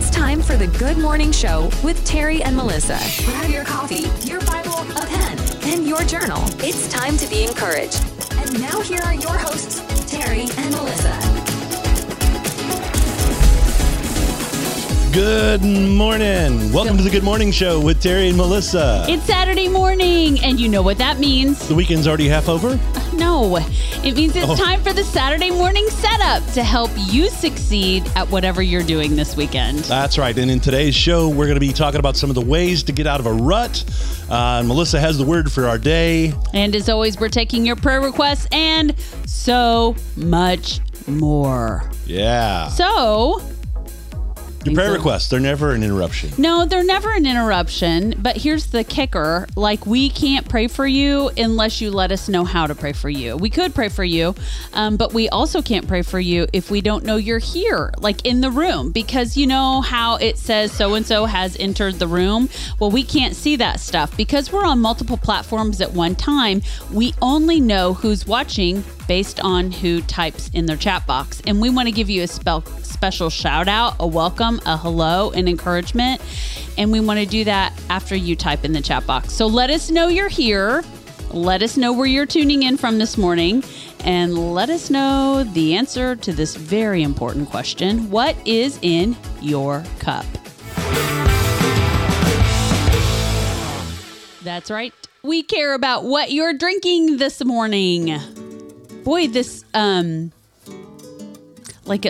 It's time for The Good Morning Show with Terry and Melissa. Grab your coffee, your Bible, a pen, and your journal. It's time to be encouraged. And now here are your hosts, Terry and Melissa. Good morning. Welcome to The Good Morning Show with Terry and Melissa. It's Saturday morning, and you know what that means. The weekend's already half over? No, it means it's time for the Saturday morning setup to help you succeed at whatever you're doing this weekend. That's right. And in today's show, we're going to be talking about some of the ways to get out of a rut. Melissa has the word for our day. And as always, we're taking your prayer requests and so much more. Yeah. So... your prayer requests, they're never an interruption. No, they're never an interruption. But here's the kicker. Like, we can't pray for you unless you let us know how to pray for you. We could pray for you, but we also can't pray for you if we don't know you're here, like in the room. Because you know how it says so-and-so has entered the room? Well, we can't see that stuff. Because we're on multiple platforms at one time, we only know who's watching based on who types in their chat box. And we want to give you a special shout out, a welcome, a hello, an encouragement. And we want to do that after you type in the chat box. So let us know you're here. Let us know where you're tuning in from this morning. And let us know the answer to this very important question. What is in your cup? That's right. We care about what you're drinking this morning. Boy, this, it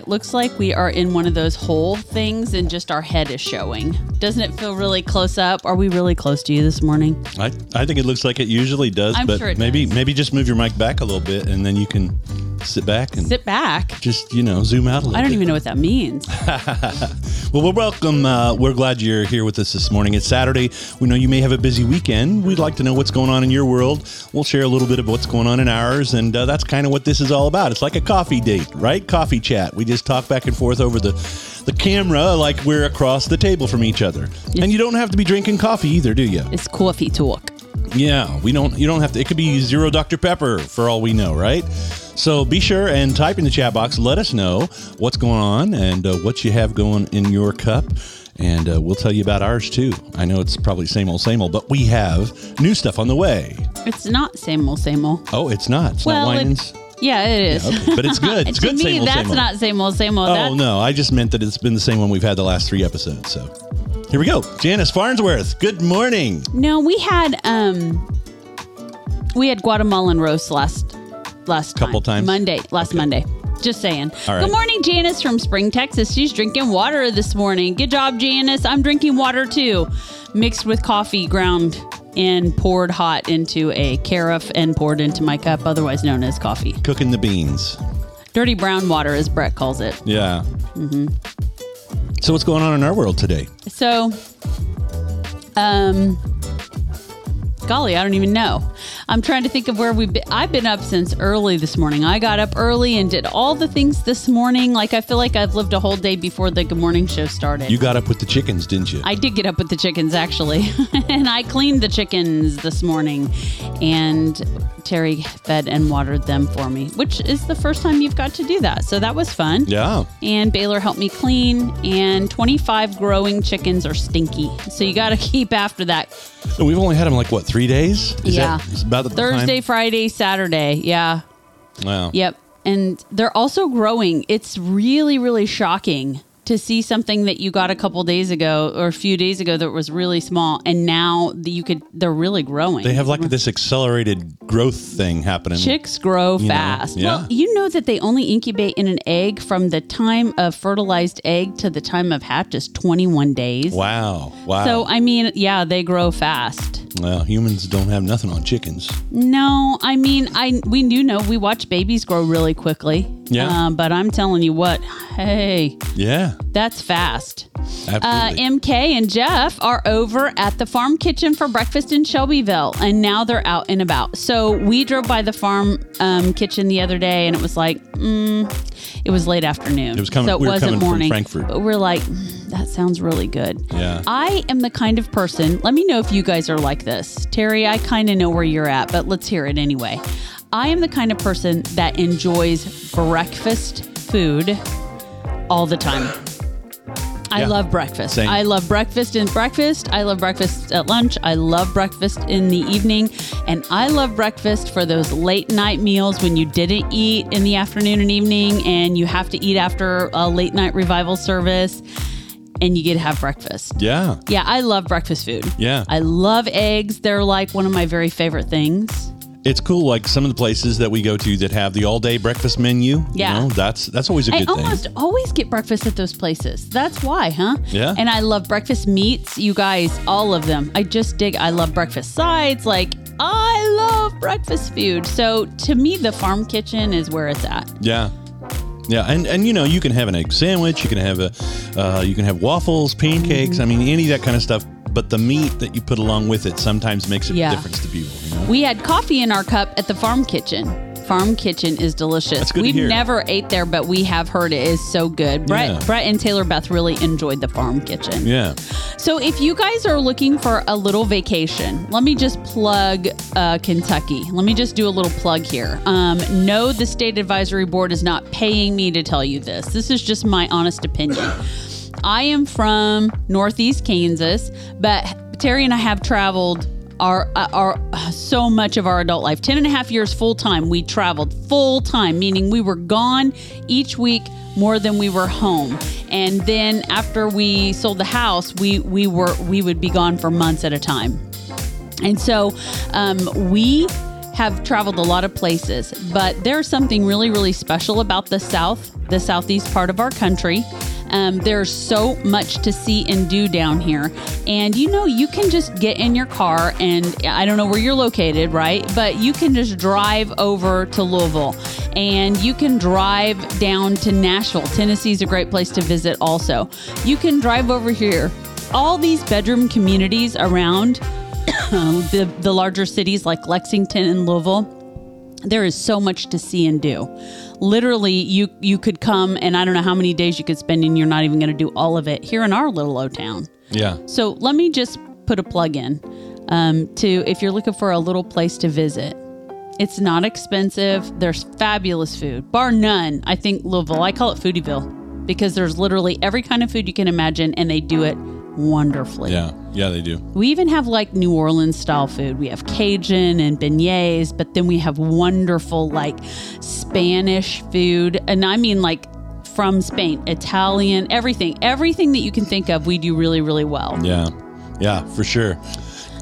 looks like we are in one of those whole things and just our head is showing. Doesn't it feel really close up? Are we really close to you this morning? I think it looks like it usually does, maybe just move your mic back a little bit and then you can sit back. Just, zoom out a little bit. I don't even know what that means. Well, we're welcome. We're glad you're here with us this morning. It's Saturday. We know you may have a busy weekend. We'd like to know what's going on in your world. We'll share a little bit of what's going on in ours, and that's kind of what this is all about. It's like a coffee date, right? Coffee chat. We just talk back and forth over the camera like we're across the table from each other. Yes. And you don't have to be drinking coffee either, do you? It's coffee talk. Yeah, you don't have to. It could be zero Dr. Pepper for all we know, right? So be sure and type in the chat box. Let us know what's going on and what you have going in your cup. And we'll tell you about ours, too. I know it's probably same old, but we have new stuff on the way. It's not same old. Oh, it's not. It's not Winans. Yeah, it is. Yeah, okay. But it's good. It's good. To me, that's not same old, same old. Oh, no. I just meant that it's been the same one we've had the last three episodes. So here we go. Janice Farnsworth, good morning. No, we had Guatemalan roast last couple times. Monday. Just saying. Right. Good morning, Janice from Spring, Texas. She's drinking water this morning. Good job, Janice. I'm drinking water too, mixed with coffee ground and poured hot into a carafe and poured into my cup, otherwise known as coffee. Cooking the beans. Dirty brown water, as Brett calls it. Yeah. Mm-hmm. So what's going on in our world today? So, golly, I don't even know. I'm trying to think of where we've been. I've been up since early this morning. I got up early and did all the things this morning. Like, I feel like I've lived a whole day before the Good Morning Show started. You got up with the chickens, didn't you? I did get up with the chickens, actually. And I cleaned the chickens this morning. And Terry fed and watered them for me, which is the first time you've got to do that. So that was fun. Yeah. And Baylor helped me clean. And 25 growing chickens are stinky. So you got to keep after that. And we've only had them 3 days? Thursday, time? Friday, Saturday. Yeah. Wow. Yep. And they're also growing. It's really, really shocking to see something that you got a couple days ago or a few days ago that was really small, and now they're really growing. They have this accelerated growth thing happening. Chicks grow fast. Yeah. Well, you know that they only incubate in an egg from the time of fertilized egg to the time of hatch is 21 days. Wow. So, they grow fast. Well, humans don't have nothing on chickens. No, we do know we watch babies grow really quickly. Yeah. But I'm telling you what, hey. Yeah. That's fast. Absolutely. MK and Jeff are over at the farm kitchen for breakfast in Shelbyville, and now they're out and about. So we drove by the farm kitchen the other day, and it was it was late afternoon. It was coming. So it wasn't morning. From Frankfurt. But we're like, that sounds really good. Yeah. I am the kind of person. Let me know if you guys are like this, Terry. I kind of know where you're at, but let's hear it anyway. I am the kind of person that enjoys breakfast food all the time. I love breakfast. Same. I love breakfast in breakfast. I love breakfast at lunch. I love breakfast in the evening. And I love breakfast for those late night meals when you didn't eat in the afternoon and evening and you have to eat after a late night revival service. And you get to have breakfast. Yeah. Yeah, I love breakfast food. Yeah. I love eggs. They're like one of my very favorite things. It's cool, like some of the places that we go to that have the all-day breakfast menu. Yeah. You know, that's always a good thing. I almost always get breakfast at those places. That's why, huh? Yeah. And I love breakfast meats. You guys, all of them. I just dig. I love breakfast sides. Like, I love breakfast food. So, to me, the farm kitchen is where it's at. Yeah. Yeah, and you know, you can have an egg sandwich, you can have waffles, pancakes, I mean, any of that kind of stuff. But the meat that you put along with it sometimes makes a difference to people. You know? We had coffee in our cup at the farm kitchen. Farm kitchen is delicious. That's good. We've never ate there, but we have heard it is so good. Brett and Taylor Beth really enjoyed the farm kitchen. Yeah. So if you guys are looking for a little vacation, let me just plug Kentucky. Let me just do a little plug here. No, the State Advisory Board is not paying me to tell you this. This is just my honest opinion. I am from Northeast Kansas, but Terry and I have traveled our so much of our adult life. 10.5 years full-time, we traveled full-time, meaning we were gone each week more than we were home. And then after we sold the house, we would be gone for months at a time. And so we have traveled a lot of places, but there's something really, really special about the South, the Southeast part of our country. There's so much to see and do down here. And, you know, you can just get in your car and I don't know where you're located, right? But you can just drive over to Louisville and you can drive down to Nashville. Tennessee's a great place to visit also. You can drive over here. All these bedroom communities around the larger cities like Lexington and Louisville. There is so much to see and do. Literally, you could come, and I don't know how many days you could spend, and you're not even going to do all of it here in our little old town. Yeah. So let me just put a plug in to if you're looking for a little place to visit. It's not expensive. There's fabulous food, bar none. I think Louisville, I call it Foodieville, because there's literally every kind of food you can imagine, and they do it wonderfully. Yeah, they do. We even have like New Orleans style food. We have Cajun and beignets, but then we have wonderful like Spanish food. And I mean like from Spain, Italian, everything that you can think of, we do really, really well. Yeah, for sure.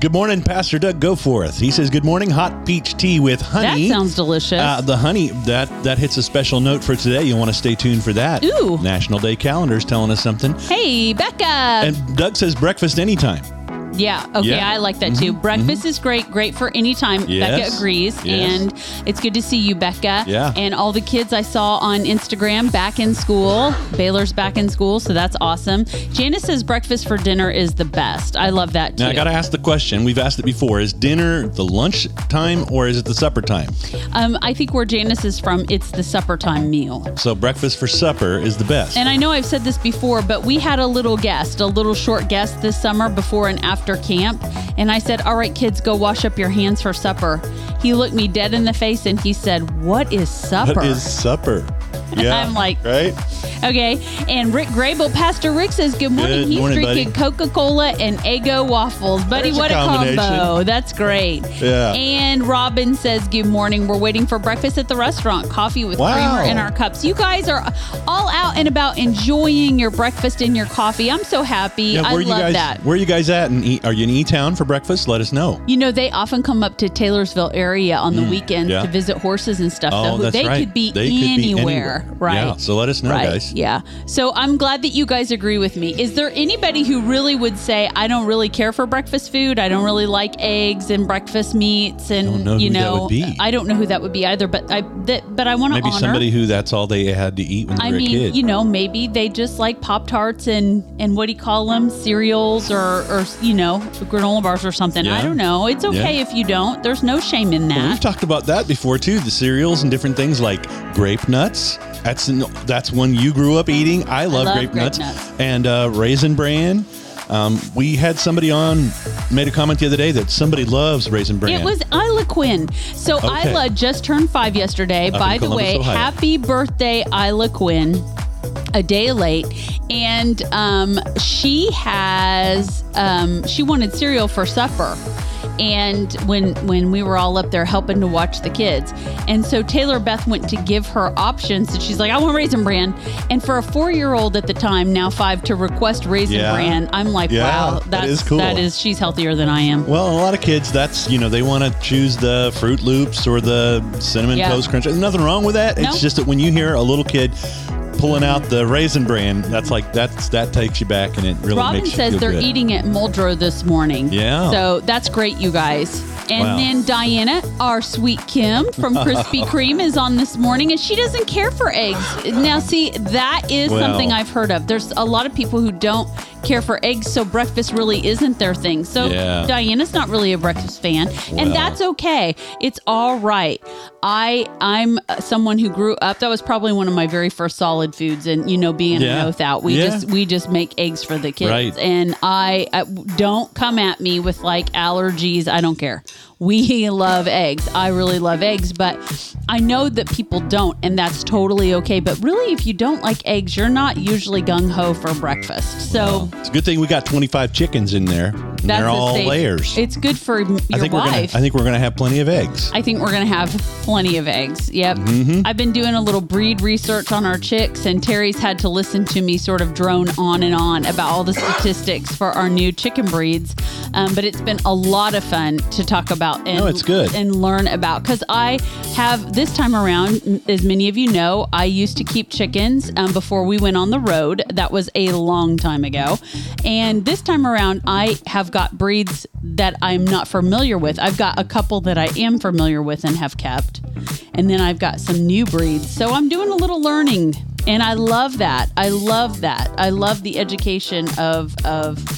Good morning, Pastor Doug Goforth. He says, good morning, hot peach tea with honey. That sounds delicious. The honey, that hits a special note for today. You'll want to stay tuned for that. Ooh. National Day calendar is telling us something. Hey, Becca. And Doug says breakfast anytime. Yeah. Okay. Yeah. I like that too. Breakfast is great for any time. Yes. Becca agrees. Yes. And it's good to see you, Becca. Yeah. And all the kids I saw on Instagram back in school. Baylor's back in school. So that's awesome. Janice says breakfast for dinner is the best. I love that too. Now I got to ask the question. We've asked it before. Is dinner the lunch time or is it the supper time? I think where Janice is from, it's the supper time meal. So breakfast for supper is the best. And I know I've said this before, but we had a little short guest this summer before and after camp, and I said, all right, kids, go wash up your hands for supper. He looked me dead in the face and he said, what is supper? What is supper? Yeah. I'm like, right? Okay. And Rick Grable, Pastor Rick says, good morning. He's drinking Coca-Cola and Eggo waffles. Buddy, there's what a combo. That's great. Yeah. And Robin says, good morning. We're waiting for breakfast at the restaurant. Coffee with creamer in our cups. You guys are all out and about enjoying your breakfast and your coffee. I'm so happy. Yeah, I love that. Where are you guys at? Are you in E-Town for breakfast? Let us know. You know, they often come up to Taylorsville area on the weekends to visit horses and stuff. Oh, that's right. They could be anywhere. Right. Yeah, so let us know, guys. Yeah. So I'm glad that you guys agree with me. Is there anybody who really would say, I don't really care for breakfast food. I don't really like eggs and breakfast meats. And, I don't know who that would be either. But I want to honor. Maybe somebody who that's all they had to eat when they were a kid. You know, maybe they just like Pop-Tarts and what do you call them? Cereals or you know, granola bars or something. Yeah. I don't know. It's okay if you don't. There's no shame in that. Well, we've talked about that before, too. The cereals and different things like grape nuts. That's one you grew up eating. I love grape nuts. And Raisin Bran. We had somebody on made a comment the other day that somebody loves Raisin Bran. It was Isla Quinn. So Isla just turned 5 yesterday. By the way, happy birthday, Isla Quinn. a day late, and she has she wanted cereal for supper. And when we were all up there helping to watch the kids. And so Taylor Beth went to give her options. And she's like, I want Raisin Bran. And for a 4-year-old at the time, now 5, to request Raisin Bran, I'm like, wow, that is cool. That is, she's healthier than I am. Well, a lot of kids, that's, you know, they want to choose the Fruit Loops or the Cinnamon Toast Crunch. There's nothing wrong with that. It's just that when you hear a little kid pulling out the Raisin Bran, that's like, that takes you back, and it really makes you feel good. Robin says they're eating at Muldrow this morning. Yeah. So that's great, you guys. And then Diana, our sweet Kim from Krispy Kreme, is on this morning, and she doesn't care for eggs. Now, see, that is something I've heard of. There's a lot of people who don't care for eggs, so breakfast really isn't their thing. So Diana's not really a breakfast fan, and that's okay. It's all right. I'm someone who grew up, that was probably one of my very first solid foods, and, you know, being an oath out, we just make eggs for the kids. Right. And I don't come at me with like allergies. I don't care. We love eggs. I really love eggs, but I know that people don't, and that's totally okay. But really, if you don't like eggs, you're not usually gung-ho for breakfast. So it's a good thing we got 25 chickens in there. And they're all layers. It's good for your wife. I think we're going to have plenty of eggs. I think we're going to have plenty of eggs. Yep. Mm-hmm. I've been doing a little breed research on our chicks, and Terry's had to listen to me sort of drone on and on about all the statistics for our new chicken breeds. But it's been a lot of fun to talk about and learn about. Because I have, this time around, as many of you know, I used to keep chickens before we went on the road. That was a long time ago. And this time around, I have got breeds that I'm not familiar with. I've got a couple that I am familiar with and have kept. And then I've got some new breeds. So I'm doing a little learning. And I love that. I love that. I love the education of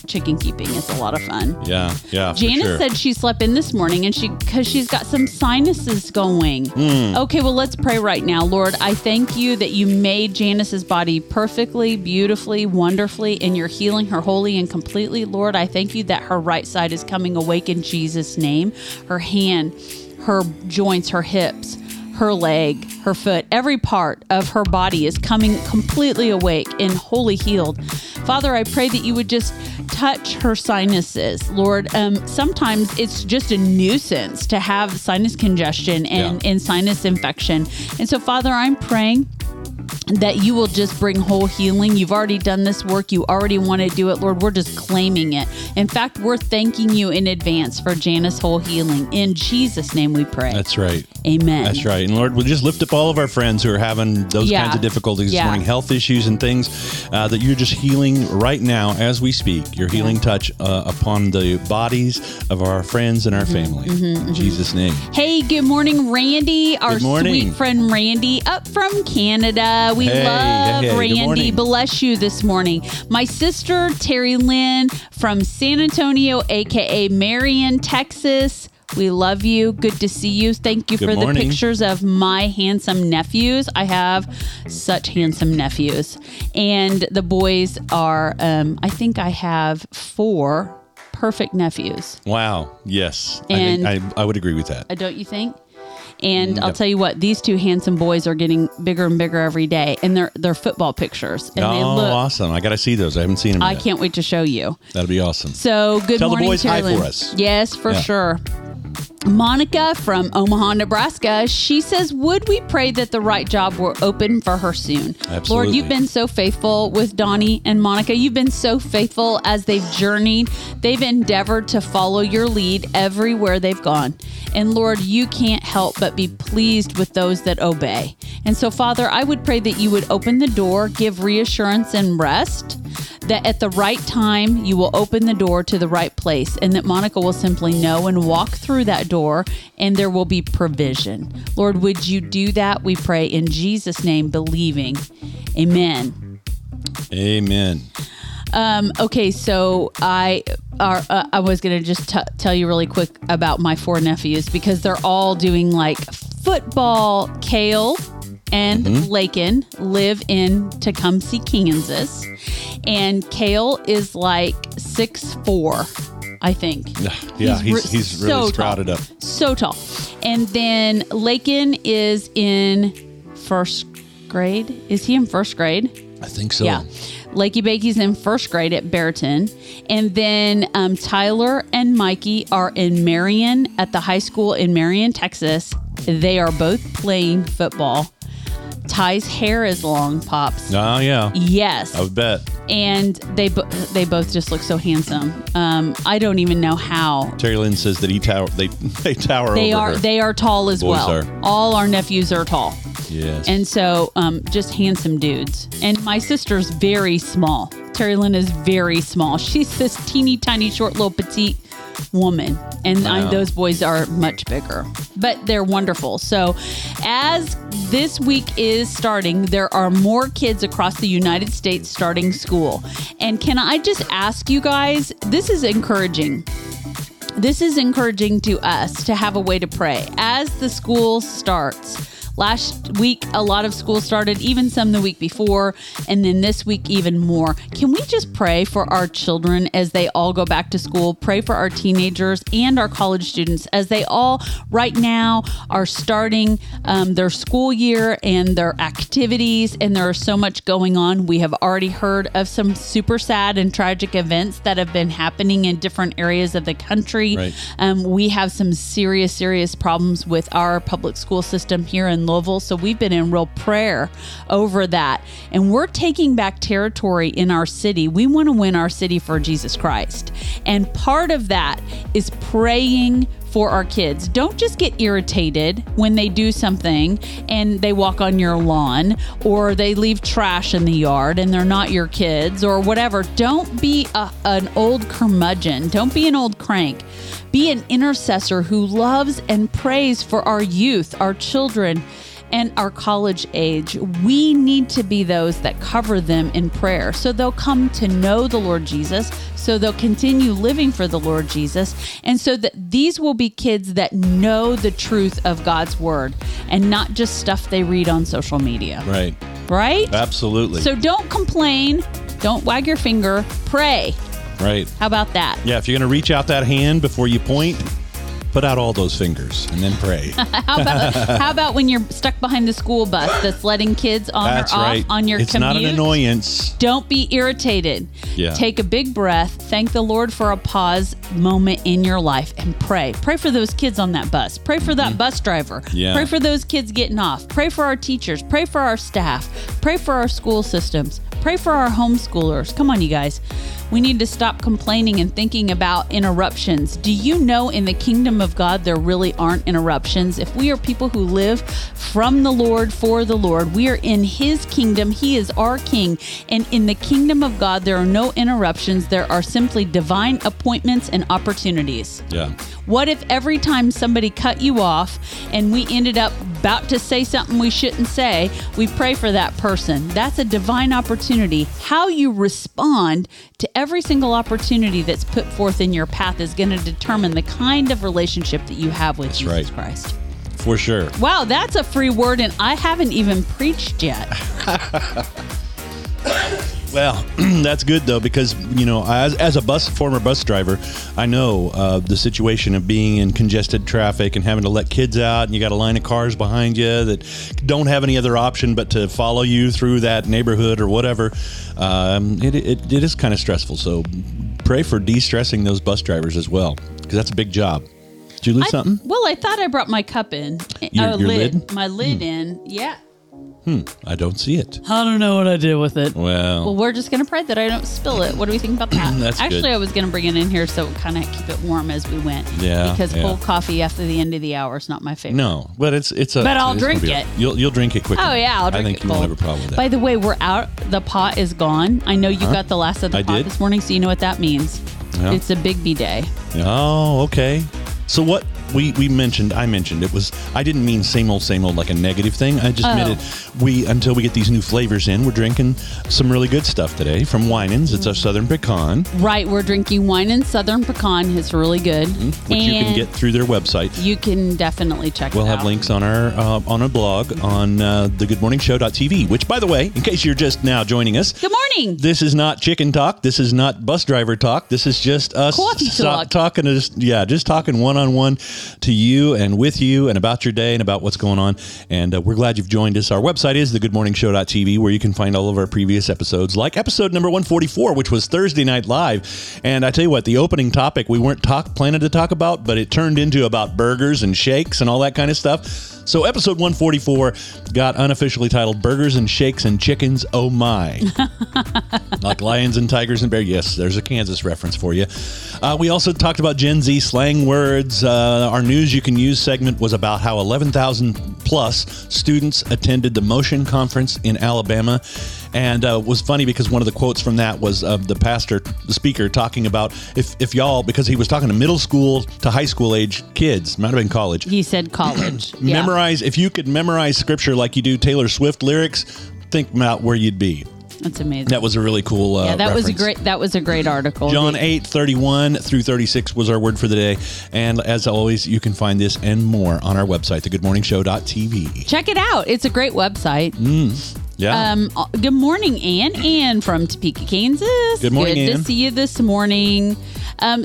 chicken keeping. It's a lot of fun. Yeah. Janice said she slept in this morning and because she's got some sinuses going. Okay, well, let's pray right now. Lord, I thank you that you made Janice's body perfectly, beautifully, wonderfully, and you're healing her wholly and completely. Lord, I thank you that her right side is coming awake in Jesus' name. Her hand, her joints, her hips, her leg, her foot, every part of her body is coming completely awake and wholly healed. Father, I pray that you would just touch her sinuses. Lord, sometimes it's just a nuisance to have sinus congestion and sinus infection. And so, Father, I'm praying that you will just bring whole healing. You've already done this work. You already want to do it, Lord. We're just claiming it. In fact, we're thanking you in advance for Janice whole healing. In Jesus' name we pray. That's right. Amen. That's right. And Lord, we'll just lift up all of our friends who are having those kinds of difficulties this morning, health issues and things that you're just healing right now as we speak. Your healing touch upon the bodies of our friends and our family. In Jesus' name. Hey, good morning, Randy. Our sweet friend Randy up from Canada. We love Randy. Bless you this morning. My sister, Terry Lynn from San Antonio, a.k.a. Marion, Texas. We love you. Good to see you. Thank you for the pictures of my handsome nephews. I have such handsome nephews. And the boys are, I think I have 4 perfect nephews. Wow. Yes. And I would agree with that. Don't you think? And I'll tell you what, these two handsome boys are getting bigger and bigger every day. And they're football pictures. And they look awesome. I got to see those. I haven't seen them yet. I can't wait to show you. That'll be awesome. So good morning, the boys Carolyn. Hi for us. Yes, for sure. Monica from Omaha, Nebraska, she says, would we pray that the right job were open for her soon? Absolutely. Lord, you've been so faithful with Donnie and Monica. You've been so faithful as they've journeyed. They've endeavored to follow your lead everywhere they've gone. And Lord, you can't help but be pleased with those that obey. And so, Father, I would pray that you would open the door, give reassurance and rest, that at the right time, you will open the door to the right place, and that Monica will simply know and walk through that door, and there will be provision. Lord, would you do that? We pray in Jesus' name, believing. Amen. Amen. Okay, so I was going to just tell you really quick about my 4 nephews, because they're all doing like football. Kale and Lakin live in Tecumseh, Kansas. And Kale is like 6'4", I think. Yeah, he's really so sprouted up. So tall. And then Lakin is in first grade. Is he in first grade? I think so. Yeah. Lakey Bakey's in first grade at Bearton. And then Tyler and Mikey are in Marion at the high school in Marion, Texas. They are both playing football. Ty's hair is long, Pops. Oh, yeah. Yes. I would bet. And they both just look so handsome. I don't even know how. Terry Lynn says that they tower over her. They are tall as well. All our nephews are tall. Yes. And so just handsome dudes. And my sister's very small. Terry Lynn is very small. She's this teeny tiny short little petite woman. And wow. Those boys are much bigger, but they're wonderful. So as this week is starting, there are more kids across the United States starting school. And can I just ask you guys, this is encouraging. This is encouraging to us to have a way to pray as the school starts. Last week, a lot of schools started, even some the week before, and then this week, even more. Can we just pray for our children as they all go back to school? Pray for our teenagers and our college students as they all right now are starting their school year and their activities, and there is so much going on. We have already heard of some super sad and tragic events that have been happening in different areas of the country. Right. We have some serious, serious problems with our public school system here in Louisville. So we've been in real prayer over that. And we're taking back territory in our city. We want to win our city for Jesus Christ. And part of that is praying for our kids. Don't just get irritated when they do something and they walk on your lawn or they leave trash in the yard and they're not your kids or whatever. Don't be an old curmudgeon. Don't be an old crank. Be an intercessor who loves and prays for our youth, our children, and our college age. We need to be those that cover them in prayer so they'll come to know the Lord Jesus, so they'll continue living for the Lord Jesus, and so that these will be kids that know the truth of God's word and not just stuff they read on social media. Right. Right? Absolutely. So don't complain. Don't wag your finger. Pray. Right. How about that? Yeah, if you're going to reach out that hand before you point, put out all those fingers and then pray. How about when you're stuck behind the school bus that's letting kids on that's or off right. on your it's commute? It's not an annoyance. Don't be irritated. Yeah. Take a big breath. Thank the Lord for a pause moment in your life and pray. Pray for those kids on that bus. Pray for that bus driver. Yeah. Pray for those kids getting off. Pray for our teachers. Pray for our staff. Pray for our school systems. Pray for our homeschoolers. Come on, you guys. We need to stop complaining and thinking about interruptions. Do you know in the kingdom of God, there really aren't interruptions? If we are people who live from the Lord, for the Lord, we are in his kingdom. He is our king. And in the kingdom of God, there are no interruptions. There are simply divine appointments and opportunities. Yeah. What if every time somebody cut you off and we ended up about to say something we shouldn't say, we pray for that person? That's a divine opportunity. How you respond to every single opportunity that's put forth in your path is going to determine the kind of relationship that you have with that's Jesus right. Christ. For sure. Wow, that's a free word, and I haven't even preached yet. Well, that's good, though, because, you know, as a former bus driver, I know the situation of being in congested traffic and having to let kids out, and you got a line of cars behind you that don't have any other option but to follow you through that neighborhood or whatever. It is kind of stressful, so pray for de-stressing those bus drivers as well, because that's a big job. Did you lose something? Well, I thought I brought my cup in. Your lid? My lid in, yeah. I don't see it. I don't know what I did with it. Well, we're just going to pray that I don't spill it. What do we think about that? That's actually good. I was going to bring it in here so kind of keep it warm as we went. Yeah. Because cold coffee after the end of the hour is not my favorite. No, but I'll drink it. You'll drink it quickly. Oh, yeah, I'll drink it. I think you won't have a problem with that. By the way, we're out. The pot is gone. I know you got the last of the pot this morning, so you know what that means. Yeah. It's a Bigby day. Yeah. Oh, okay. So what I mentioned it was, I didn't mean same old like a negative thing. I just meant it. Until we get these new flavors in, we're drinking some really good stuff today from Winans. It's our Southern Pecan. Right. We're drinking Winans Southern Pecan. It's really good. Mm-hmm. Which you can get through their website. You can definitely check it out. We'll have links on our blog on TheGoodMorningShow.TV, which, by the way, in case you're just now joining us. Good morning. This is not chicken talk. This is not bus driver talk. This is just us talking one-on-one. to you and with you and about your day and about what's going on. And we're glad you've joined us. Our website is TheGoodMorningShow.TV, where you can find all of our previous episodes, like episode number 144, which was Thursday Night Live. And I tell you what, the opening topic we weren't planning to talk about, but it turned into about burgers and shakes and all that kind of stuff. So episode 144 got unofficially titled Burgers and Shakes and Chickens, Oh My. Like lions and tigers and bears. Yes, there's a Kansas reference for you. We also talked about Gen Z slang words. Our News You Can Use segment was about how 11,000 plus students attended the MOTION conference in Alabama. And it was funny because one of the quotes from that was the pastor, the speaker, talking about if y'all, because he was talking to middle school to high school age kids, might have been college. He said college. Yeah. Memorize, if you could memorize scripture like you do Taylor Swift lyrics, think about where you'd be. That's amazing. That was a really cool reference. That was a great article. John 8:31-36 was our word for the day. And as always, you can find this and more on our website, thegoodmorningshow.tv. Check it out. It's a great website. Yeah. Good morning, Ann. Ann from Topeka, Kansas. Good morning, Ann. Good to see you this morning.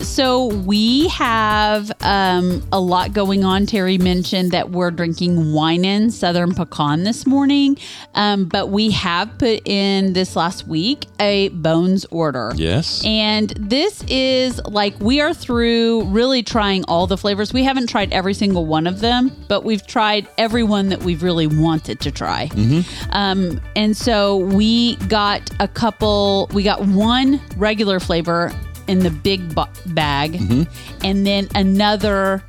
So we have a lot going on. Terry mentioned that we're drinking Winans Southern Pecan this morning, but we have put in this last week a Bones order. Yes. And this is like we are through really trying all the flavors. We haven't tried every single one of them, but we've tried every one that we've really wanted to try. Mm-hmm. And so we got a couple, we got one regular flavor in the big bag, mm-hmm. and then another,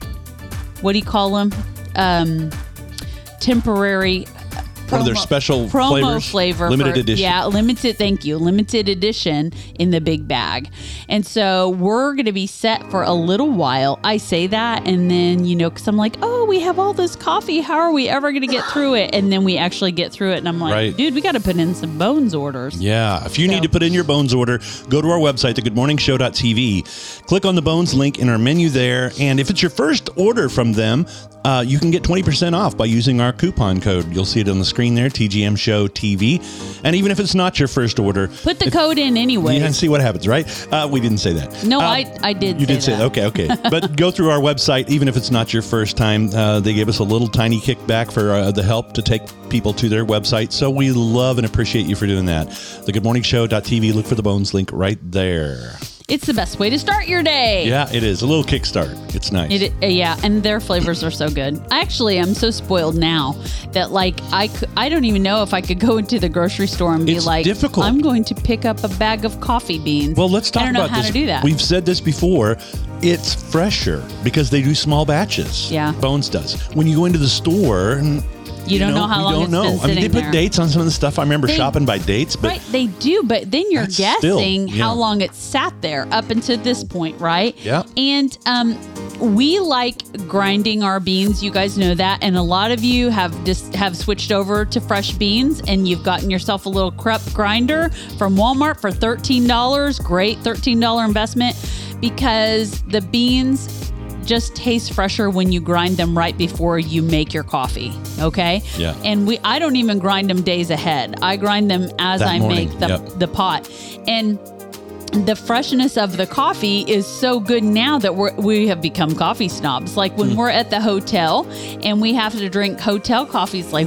what do you call them? Temporary. One of their special flavors. Limited edition. Yeah, Limited edition in the big bag. And so we're going to be set for a little while. I say that and then, because I'm like, oh, we have all this coffee. How are we ever going to get through it? And then we actually get through it. And I'm like, Dude, we got to put in some Bones orders. Yeah. If you need to put in your Bones order, go to our website, thegoodmorningshow.tv. Click on the Bones link in our menu there. And if it's your first order from them, you can get 20% off by using our coupon code. You'll see it on the screen there, TGM Show TV. And even if it's not your first order, put the code in anyway and see what happens, right? We didn't say that. No, I did. You did say that. Okay. But go through our website, even if it's not your first time. They gave us a little tiny kickback for the help to take people to their website. So we love and appreciate you for doing that. The GoodMorningShow.tv. Look for the Bones link right there. It's the best way to start your day. Yeah, it is. A little kickstart. It's nice. Yeah, and their flavors are so good. Actually, I'm so spoiled now that I don't even know if I could go into the grocery store and be difficult. I'm going to pick up a bag of coffee beans. Well, let's talk about this. I don't know how to do that. We've said this before. It's fresher because they do small batches. Yeah. Bones does. When you go into the store... You don't know how long it's been sitting there. They put dates on some of the stuff. I remember shopping by dates. But right, they do. But then you're guessing how long it's sat there up until this point, right? Yeah. And we like grinding our beans. You guys know that. And a lot of you have switched over to fresh beans. And you've gotten yourself a little Krups grinder from Walmart for $13. Great $13 investment because the beans... just taste fresher when you grind them right before you make your coffee, okay? Yeah. And I don't even grind them days ahead. I grind them as I make the pot. And the freshness of the coffee is so good now that we have become coffee snobs. Like when we're at the hotel and we have to drink hotel coffees, like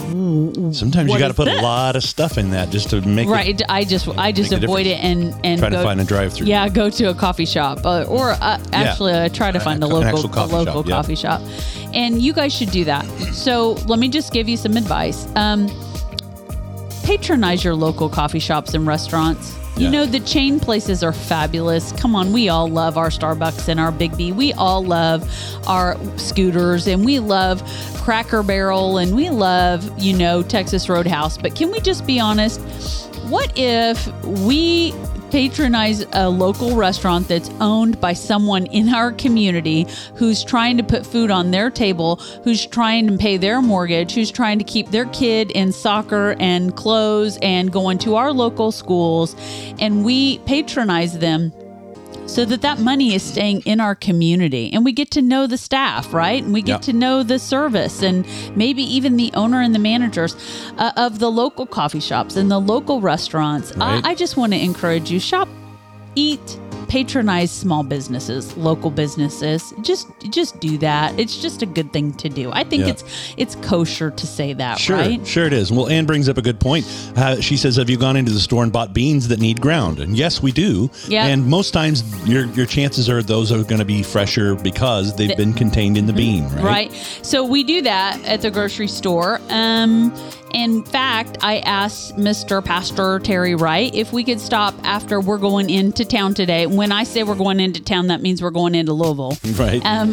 sometimes you got to put a lot of stuff in that just to make it. Right. I just avoid it and try to find a drive-through. Yeah, go to a coffee shop I try to find a local coffee shop. And you guys should do that. So let me just give you some advice. Patronize your local coffee shops and restaurants. The chain places are fabulous. Come on, we all love our Starbucks and our Bigby. We all love our Scooters, and we love Cracker Barrel, and we love, Texas Roadhouse. But can we just be honest? What if we patronize a local restaurant that's owned by someone in our community who's trying to put food on their table, who's trying to pay their mortgage, who's trying to keep their kid in soccer and clothes and going to our local schools, and we patronize them so that money is staying in our community, and we get to know the staff, right? And we get to know the service and maybe even the owner and the managers of the local coffee shops and the local restaurants. Right. I just want to encourage you, shop, eat, patronize small businesses, local businesses. Just do that. It's just a good thing to do. I think it's kosher to say that, sure, right? Sure it is. Well, Anne brings up a good point. She says, have you gone into the store and bought beans that need ground? And yes, we do. Yep. And most times your chances are those are going to be fresher because they've been contained in the bean, right? Right. So we do that at the grocery store. In fact, I asked Mr. Pastor Terry Wright if we could stop after we're going into town today. When I say we're going into town, that means we're going into Louisville. Right. And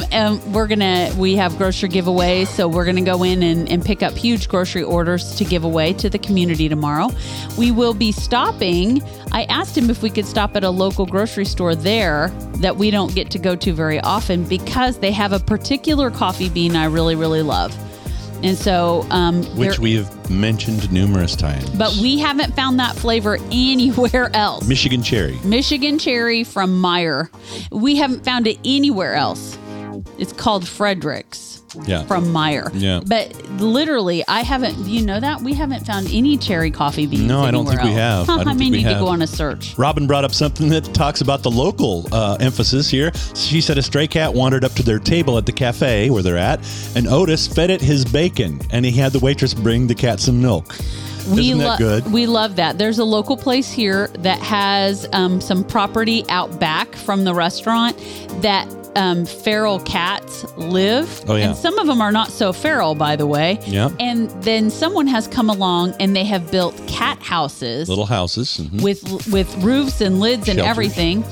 we have grocery giveaways, so we're going to go in and pick up huge grocery orders to give away to the community tomorrow. We will be stopping. I asked him if we could stop at a local grocery store there that we don't get to go to very often because they have a particular coffee bean I really, really love. And so, which we have mentioned numerous times, but we haven't found that flavor anywhere else. Michigan cherry from Meijer. We haven't found it anywhere else. It's called Frederick's from Meijer. Yeah. But literally, I haven't, you know that? We haven't found any cherry coffee beans anywhere else. No, I don't think we have. I mean, you need to go on a search. Robin brought up something that talks about the local emphasis here. She said a stray cat wandered up to their table at the cafe where they're at, and Otis fed it his bacon, and he had the waitress bring the cat some milk. Isn't that good? We love that. There's a local place here that has some property out back from the restaurant that feral cats live. Oh, yeah. And some of them are not so feral, by the way. Yeah. And then someone has come along and they have built cat houses. Little houses. Mm-hmm. With roofs and lids and everything.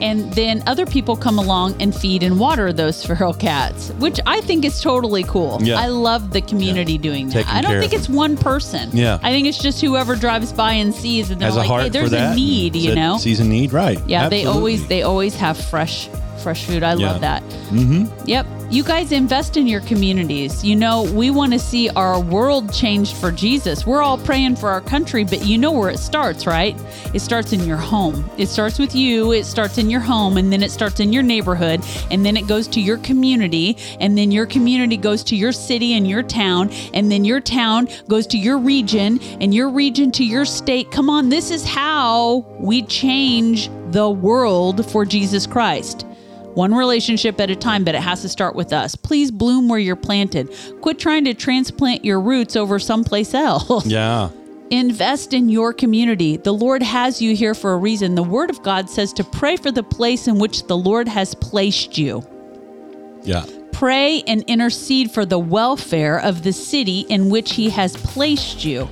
And then other people come along and feed and water those feral cats, which I think is totally cool. Yeah. I love the community doing that. I don't think it's one person. Yeah. I think it's just whoever drives by and sees and they're like, hey, there's a need, you know? Sees a need, right. Yeah, absolutely. They always have fresh food. I love that. Mm-hmm. Yep. You guys invest in your communities. You know, we want to see our world changed for Jesus. We're all praying for our country, but you know where it starts, right? It starts in your home. It starts with you. It starts in your home, and then it starts in your neighborhood, and then it goes to your community, and then your community goes to your city and your town, and then your town goes to your region, and your region to your state. Come on, this is how we change the world for Jesus Christ. One relationship at a time, but it has to start with us. Please bloom where you're planted. Quit trying to transplant your roots over someplace else. Yeah. Invest in your community. The Lord has you here for a reason. The Word of God says to pray for the place in which the Lord has placed you. Yeah. Pray and intercede for the welfare of the city in which he has placed you.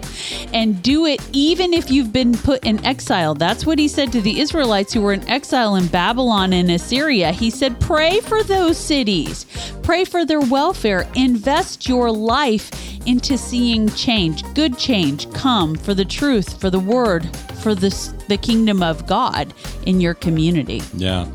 And do it even if you've been put in exile. That's what he said to the Israelites who were in exile in Babylon and Assyria. He said, pray for those cities. Pray for their welfare. Invest your life into seeing change. Good change. Come for the truth, for the word, for the kingdom of God in your community. Yeah.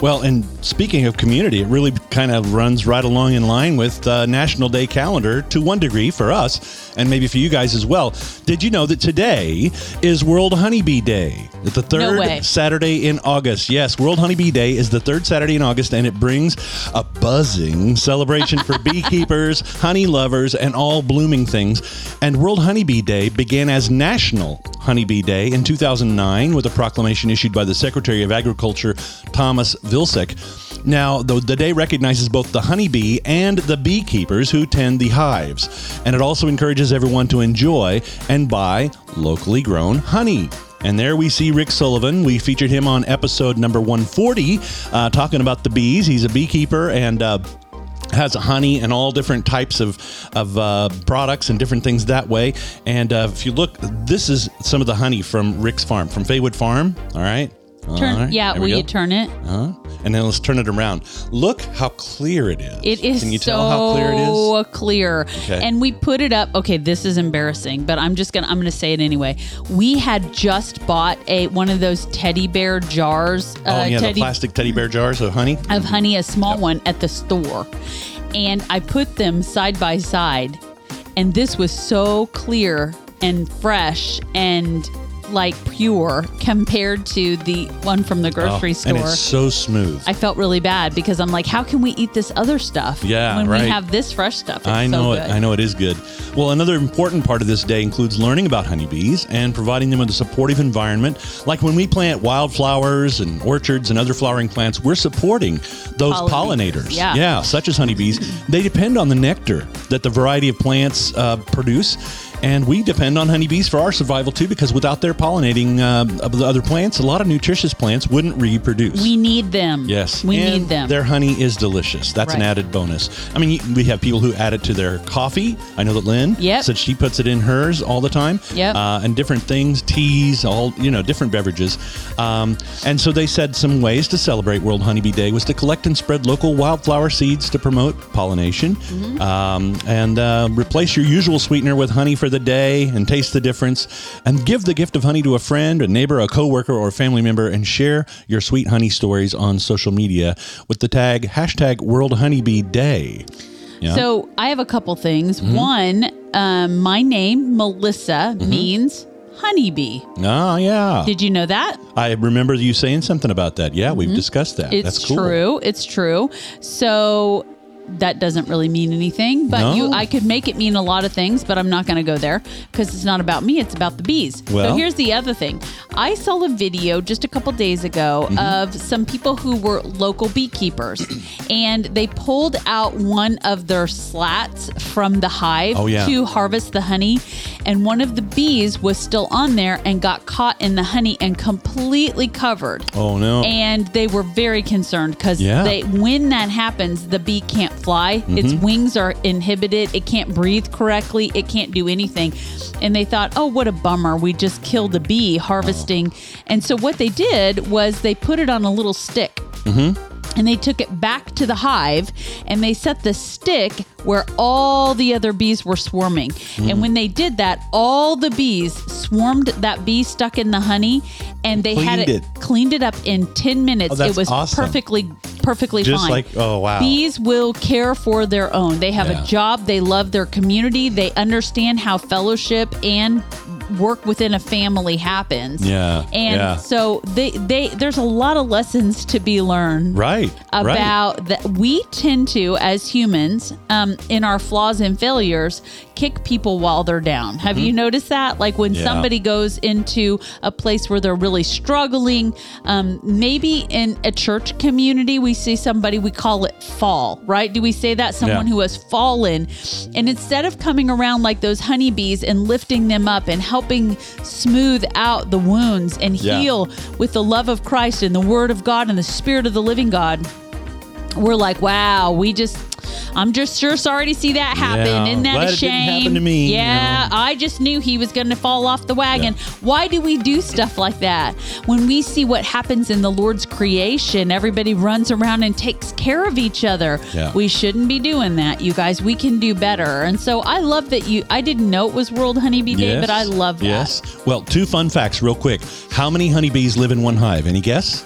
Well, and speaking of community, it really kind of runs right along in line with the National Day calendar to one degree for us, and maybe for you guys as well. Did you know that today is World Honey Bee Day? The third Saturday in August. Yes, World Honey Bee Day is the third Saturday in August, and it brings a buzzing celebration for beekeepers, honey lovers, and all blooming things. And World Honey Bee Day began as National Honey Bee Day in 2009 with a proclamation issued by the Secretary of Agriculture, Thomas Vilsack. Now, the day recognizes both the honeybee and the beekeepers who tend the hives, and it also encourages everyone to enjoy and buy locally grown honey. And there we see Rick Sullivan. We featured him on episode number 140, talking about the bees. He's a beekeeper and has honey and all different types of products and different things that way. And if you look, this is some of the honey from Rick's farm, from Faywood Farm. All right. Turn, yeah, will you turn it? Uh-huh. And then let's turn it around. Look how clear it is. It is. Can you tell how clear it is? So clear. Okay. And we put it up. Okay, this is embarrassing, but I'm gonna say it anyway. We had just bought one of those teddy bear jars. The plastic teddy bear jars of honey. Of honey, a small one at the store, and I put them side by side, and this was so clear and fresh and like pure compared to the one from the grocery store. And it's so smooth. I felt really bad because I'm like, how can we eat this other stuff when we have this fresh stuff? It's I know it is good. Well, another important part of this day includes learning about honeybees and providing them with a supportive environment. Like when we plant wildflowers and orchards and other flowering plants, we're supporting those pollinators. Yeah, such as honeybees. They depend on the nectar that the variety of plants produce. And we depend on honeybees for our survival, too, because without their pollinating the other plants, a lot of nutritious plants wouldn't reproduce. We need them. Yes. We need them. Their honey is delicious. That's an added bonus. I mean, we have people who add it to their coffee. I know that Lynn said she puts it in hers all the time. Yep. And different things, teas, all, you know, different beverages. And so they said some ways to celebrate World Honey Bee Day was to collect and spread local wildflower seeds to promote pollination. Mm-hmm. And replace your usual sweetener with honey for the day and taste the difference, and give the gift of honey to a friend, a neighbor, a coworker, or a family member, and share your sweet honey stories on social media with the tag #WorldHoneyBeeDay. Yeah. So I have a couple things. Mm-hmm. One, my name, Melissa, means honeybee. Oh, yeah. Did you know that? I remember you saying something about that. Yeah, we've discussed that. That's cool. It's true. So that doesn't really mean anything, but I could make it mean a lot of things, but I'm not going to go there because it's not about me. It's about the bees. Well, so here's the other thing. I saw a video just a couple days ago of some people who were local beekeepers, and they pulled out one of their slats from the hive to harvest the honey. And one of the bees was still on there and got caught in the honey and completely covered. Oh, no. And they were very concerned because when that happens, the bee can't fly. Its wings are inhibited. It can't breathe correctly. It can't do anything. And they thought, oh, what a bummer. We just killed a bee harvesting. Oh. And so what they did was they put it on a little stick. And they took it back to the hive, and they set the stick where all the other bees were swarming. And when they did that, all the bees swarmed that bee stuck in the honey, and they cleaned it up in 10 minutes. Oh, that's awesome. Perfectly just fine. Just like, oh, wow. Bees will care for their own. They have a job. They love their community. They understand how fellowship and work within a family happens. So they there's a lot of lessons to be learned about that. We tend to, as humans, in our flaws and failures, kick people while they're down. Have you noticed that? Like when somebody goes into a place where they're really struggling, maybe in a church community, we see somebody, we call it fall, right? Do we say that? Someone who has fallen. And instead of coming around like those honeybees and lifting them up and helping smooth out the wounds and heal with the love of Christ and the word of God and the spirit of the living God, we're like, wow, I'm just sorry to see that happen. Isn't that a shame? It didn't happen to me. Yeah, I just knew he was going to fall off the wagon. Yeah. Why do we do stuff like that? When we see what happens in the Lord's creation, everybody runs around and takes care of each other. Yeah. We shouldn't be doing that, you guys. We can do better. And so I love that I didn't know it was World Honey Bee Day, but I love that. Yes. Well, two fun facts real quick. How many honeybees live in one hive? Any guess?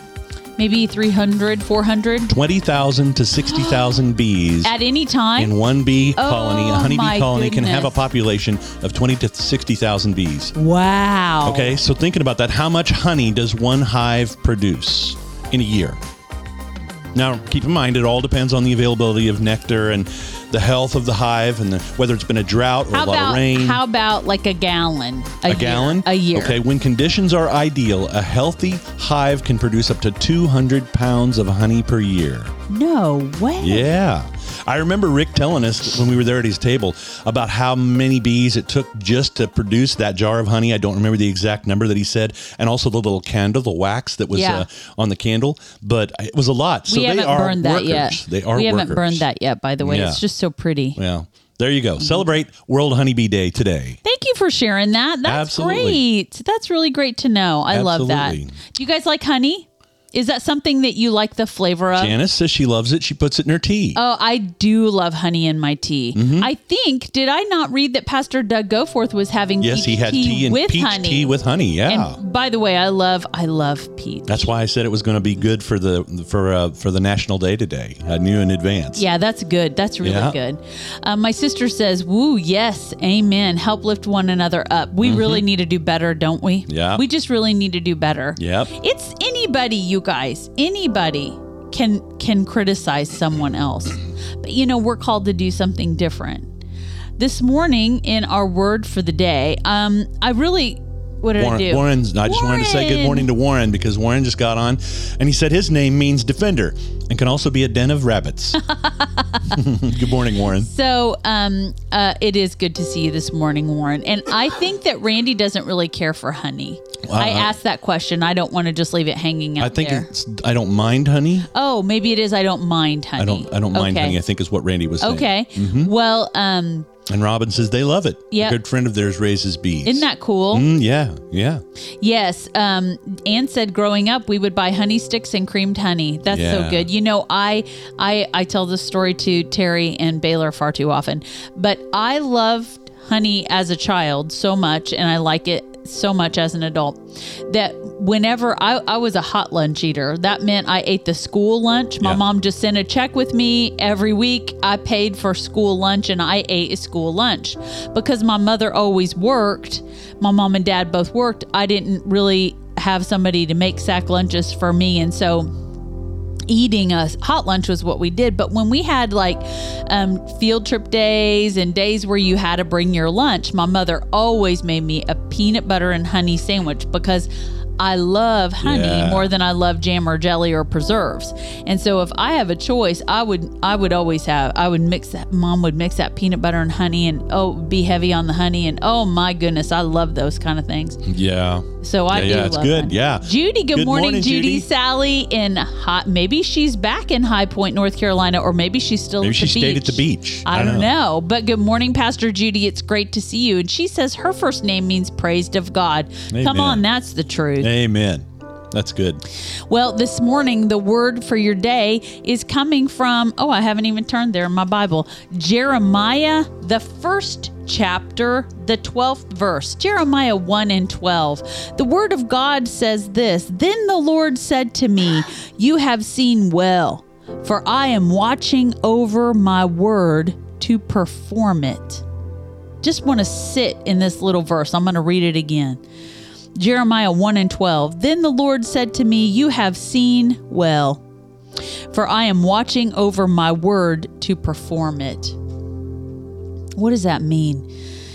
Maybe 300, 400? 20,000 to 60,000 bees. At any time? In one bee colony. A honeybee colony can have a population of 20 to 60,000 bees. Wow. Okay, so thinking about that, how much honey does one hive produce in a year? Now, keep in mind, it all depends on the availability of nectar and the health of the hive and whether it's been a drought or a lot of rain. How about like a gallon? A year. Okay, when conditions are ideal, a healthy hive can produce up to 200 pounds of honey per year. No way. Yeah. I remember Rick telling us when we were there at his table about how many bees it took just to produce that jar of honey. I don't remember the exact number that he said. And also the little candle, the wax that was on the candle. But it was a lot. So they are workers. We haven't burned that yet, by the way. Yeah. It's just so pretty. Well, there you go. Celebrate World Honey Bee Day today. Thank you for sharing that. That's great. That's really great to know. I love that. Do you guys like honey? Is that something that you like the flavor of? Janice says she loves it. She puts it in her tea. Oh, I do love honey in my tea. Mm-hmm. I think, did I not read that Pastor Doug Goforth was having tea with honey. Yeah. And by the way, I love peach. That's why I said it was going to be good for the National Day today. I knew in advance. Yeah, that's good. That's really good. My sister says, "Woo, yes, amen. Help lift one another up. We really need to do better, don't we? Yeah. We just really need to do better. Yep. It's anybody, you guys. Anybody can criticize someone else, but you know we're called to do something different. This morning in our word for the day, I just wanted to say good morning to Warren because Warren just got on and he said his name means defender and can also be a den of rabbits. Good morning, Warren. So it is good to see you this morning, Warren. And I think that Randy doesn't really care for honey. I asked that question. I don't want to just leave it hanging out there. I don't mind honey. Oh, maybe it is I don't mind honey. I don't mind honey, I think is what Randy was saying. Okay. Mm-hmm. Well, and Robin says they love it. Yep. A good friend of theirs raises bees. Isn't that cool? Yeah. Yes. Anne said growing up, we would buy honey sticks and creamed honey. That's so good. You know, I tell this story to Terry and Baylor far too often, but I loved honey as a child so much, and I like it so much as an adult that whenever I was a hot lunch eater, that meant I ate the school lunch. My mom just sent a check with me every week. I paid for school lunch and I ate a school lunch because my mother always worked. My mom and dad both worked. I didn't really have somebody to make sack lunches for me. And so eating a hot lunch was what we did. But when we had like field trip days and days where you had to bring your lunch, my mother always made me a peanut butter and honey sandwich because I love honey more than I love jam or jelly or preserves. And so if I have a choice, Mom would mix that peanut butter and honey and be heavy on the honey. And oh my goodness, I love those kind of things. Yeah. So I do it's love good. Honey. Yeah. Judy, good morning, Judy. Sally in maybe she's back in High Point, North Carolina, or maybe she's still at the beach. Maybe she stayed at the beach. I don't know. But good morning, Pastor Judy. It's great to see you. And she says her first name means praised of God. Amen. Come on, that's the truth. Amen. That's good. Well, this morning, the word for your day is coming from, I haven't even turned there in my Bible, Jeremiah, the first chapter, the 12th verse, Jeremiah 1:12. The word of God says this, "Then the Lord said to me, you have seen well, for I am watching over my word to perform it." Just want to sit in this little verse. I'm going to read it again. Jeremiah 1:12, "Then the Lord said to me, you have seen well, for I am watching over my word to perform it." What does that mean?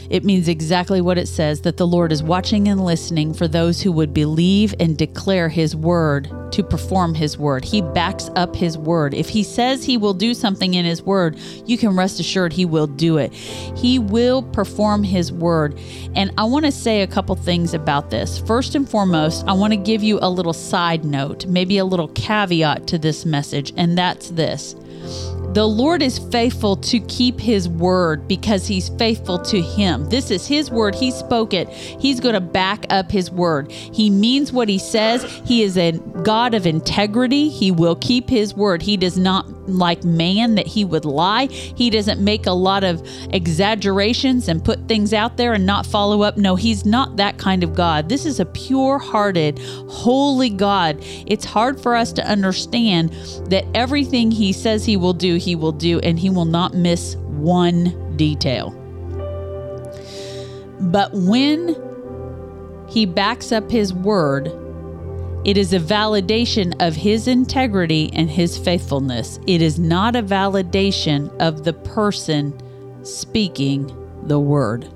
It means exactly what it says, that the Lord is watching and listening for those who would believe and declare his word, to perform his word. He backs up his word. If he says he will do something in his word, you can rest assured he will do it. He will perform his word. And I want to say a couple things about this. First and foremost, I want to give you a little side note, maybe a little caveat to this message, and that's this. The Lord is faithful to keep his word because he's faithful to him. This is his word. He spoke it. He's going to back up his word. He means what he says. He is a God of integrity. He will keep his word. He does not like man that he would lie. He doesn't make a lot of exaggerations and put things out there and not follow up. No, he's not that kind of God. This is a pure-hearted, holy God. It's hard for us to understand that everything he says he will do, he will do, and he will not miss one detail. But when he backs up his word, it is a validation of his integrity and his faithfulness. It is not a validation of the person speaking the word.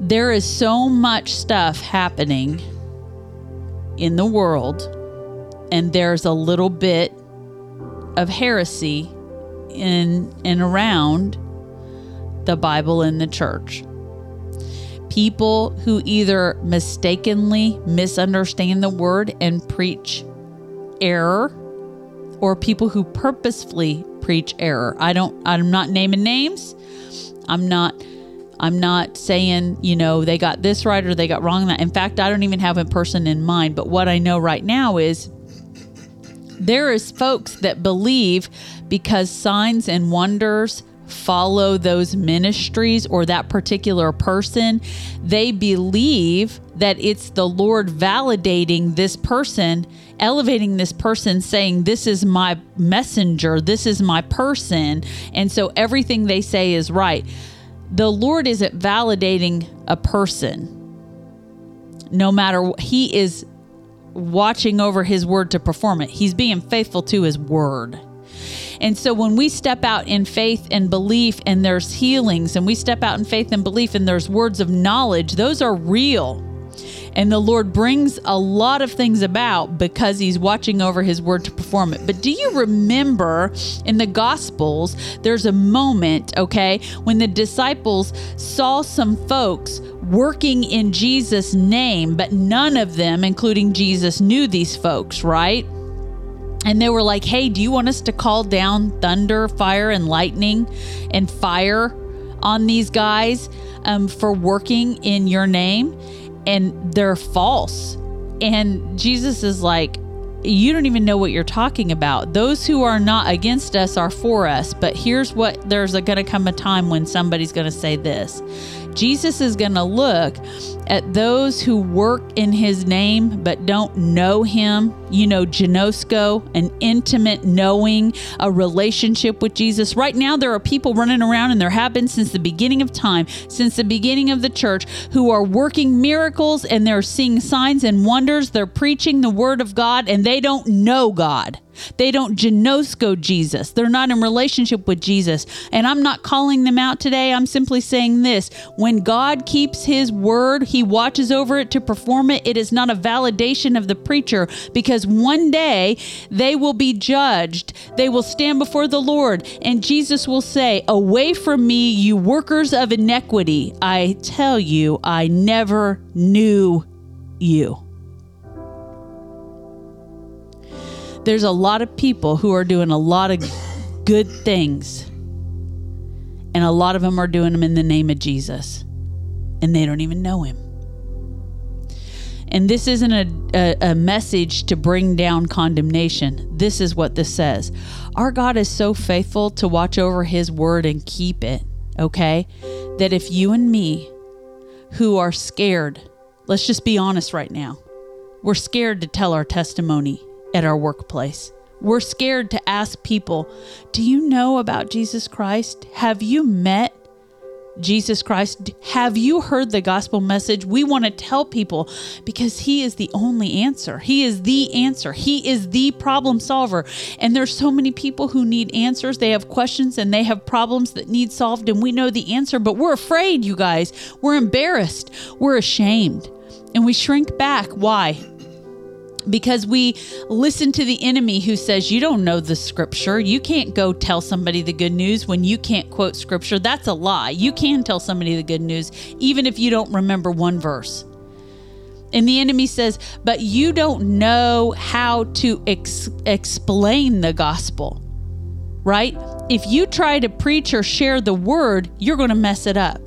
There is so much stuff happening in the world, and there's a little bit of heresy in and around the Bible and the church. People who either mistakenly misunderstand the word and preach error, or people who purposefully preach error. I'm not naming names. I'm not I'm not saying, you know, they got this right or they got wrong. In fact, I don't even have a person in mind. But what I know right now is there is folks that believe because signs and wonders follow those ministries or that particular person, they believe that it's the Lord validating this person, elevating this person, saying, this is my messenger, this is my person. And so everything they say is right. The Lord isn't validating a person. No matter what, he is watching over his word to perform it. He's being faithful to his word. And so when we step out in faith and belief and there's healings, and we step out in faith and belief and there's words of knowledge, those are real. And the Lord brings a lot of things about because he's watching over his word to perform it. But do you remember in the Gospels, there's a moment, okay, when the disciples saw some folks working in Jesus' name, but none of them, including Jesus, knew these folks, right? And they were like, hey, do you want us to call down thunder, fire, and lightning and fire on these guys for working in your name? And they're false. And Jesus is like, you don't even know what you're talking about. Those who are not against us are for us. But here's what, there's going to come a time when somebody's going to say this. Jesus is going to look at those who work in his name but don't know him. You know, ginosko, an intimate knowing, a relationship with Jesus. Right now, there are people running around, and there have been since the beginning of time, since the beginning of the church, who are working miracles, and they're seeing signs and wonders. They're preaching the word of God, and they don't know God. They don't ginosko Jesus. They're not in relationship with Jesus. And I'm not calling them out today. I'm simply saying this. When God keeps his word, he watches over it to perform it. It is not a validation of the preacher, because one day they will be judged. They will stand before the Lord, and Jesus will say, away from me, you workers of iniquity. I tell you, I never knew you. There's a lot of people who are doing a lot of good things, and a lot of them are doing them in the name of Jesus, and they don't even know him. And this isn't a message to bring down condemnation. This is what this says. Our God is so faithful to watch over his word and keep it, okay? That if you and me who are scared, let's just be honest right now. We're scared to tell our testimony at our workplace. We're scared to ask people, do you know about Jesus Christ? Have you met Jesus Christ? Have you heard the gospel message? We want to tell people because he is the only answer. He is the answer. He is the problem solver. And there's so many people who need answers. They have questions and they have problems that need solved, and we know the answer, but we're afraid, you guys. We're embarrassed. We're ashamed. And we shrink back. Why? Because we listen to the enemy who says, you don't know the scripture. You can't go tell somebody the good news when you can't quote scripture. That's a lie. You can tell somebody the good news, even if you don't remember one verse. And the enemy says, but you don't know how to explain the gospel, right? If you try to preach or share the word, you're going to mess it up.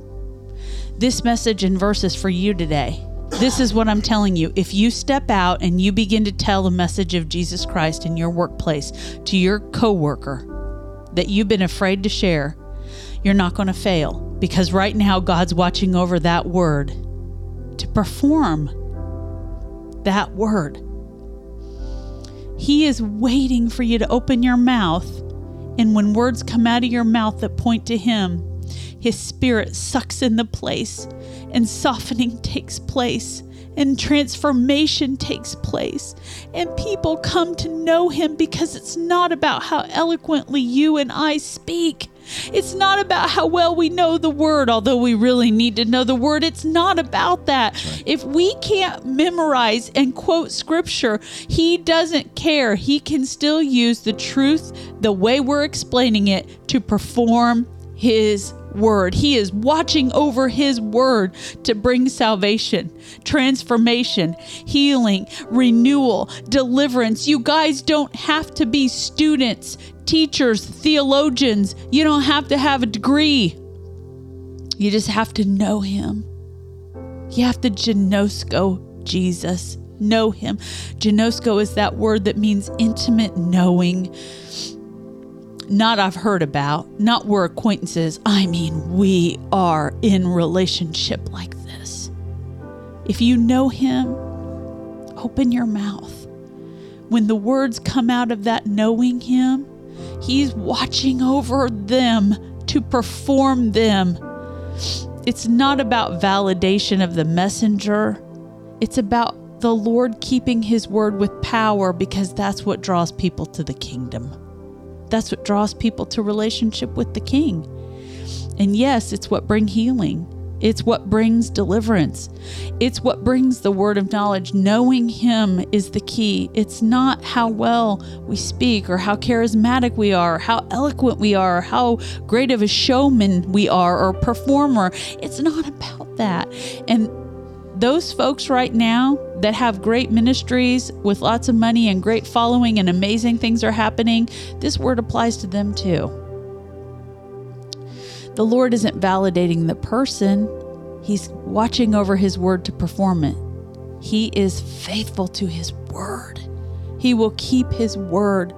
This message and verse is for you today. This is what I'm telling you. If you step out and you begin to tell the message of Jesus Christ in your workplace to your coworker that you've been afraid to share, you're not going to fail, because right now God's watching over that word to perform that word. He is waiting for you to open your mouth, and when words come out of your mouth that point to him, his spirit sucks in the place, and softening takes place, and transformation takes place, and people come to know him, because it's not about how eloquently you and I speak. It's not about how well we know the word, although we really need to know the word. It's not about that. Right. If we can't memorize and quote scripture, he doesn't care. He can still use the truth, the way we're explaining it, to perform his word. He is watching over his word to bring salvation, transformation, healing, renewal, deliverance. You guys don't have to be students, teachers, theologians. You don't have to have a degree. You just have to know him. You have to ginosko Jesus. Know him. Ginosko is that word that means intimate knowing. Not I've heard about, not we're acquaintances. I mean, we are in relationship like this. If you know him, open your mouth. When the words come out of that knowing him, he's watching over them to perform them. It's not about validation of the messenger. It's about the Lord keeping his word with power, because that's what draws people to the kingdom. That's what draws people to relationship with the King. And yes, it's what brings healing. It's what brings deliverance. It's what brings the word of knowledge. Knowing him is the key. It's not how well we speak or how charismatic we are, or how eloquent we are, or how great of a showman we are or performer. It's not about that. And those folks right now that have great ministries with lots of money and great following and amazing things are happening, this word applies to them too. The Lord isn't validating the person. He's watching over his word to perform it. He is faithful to his word. He will keep his word.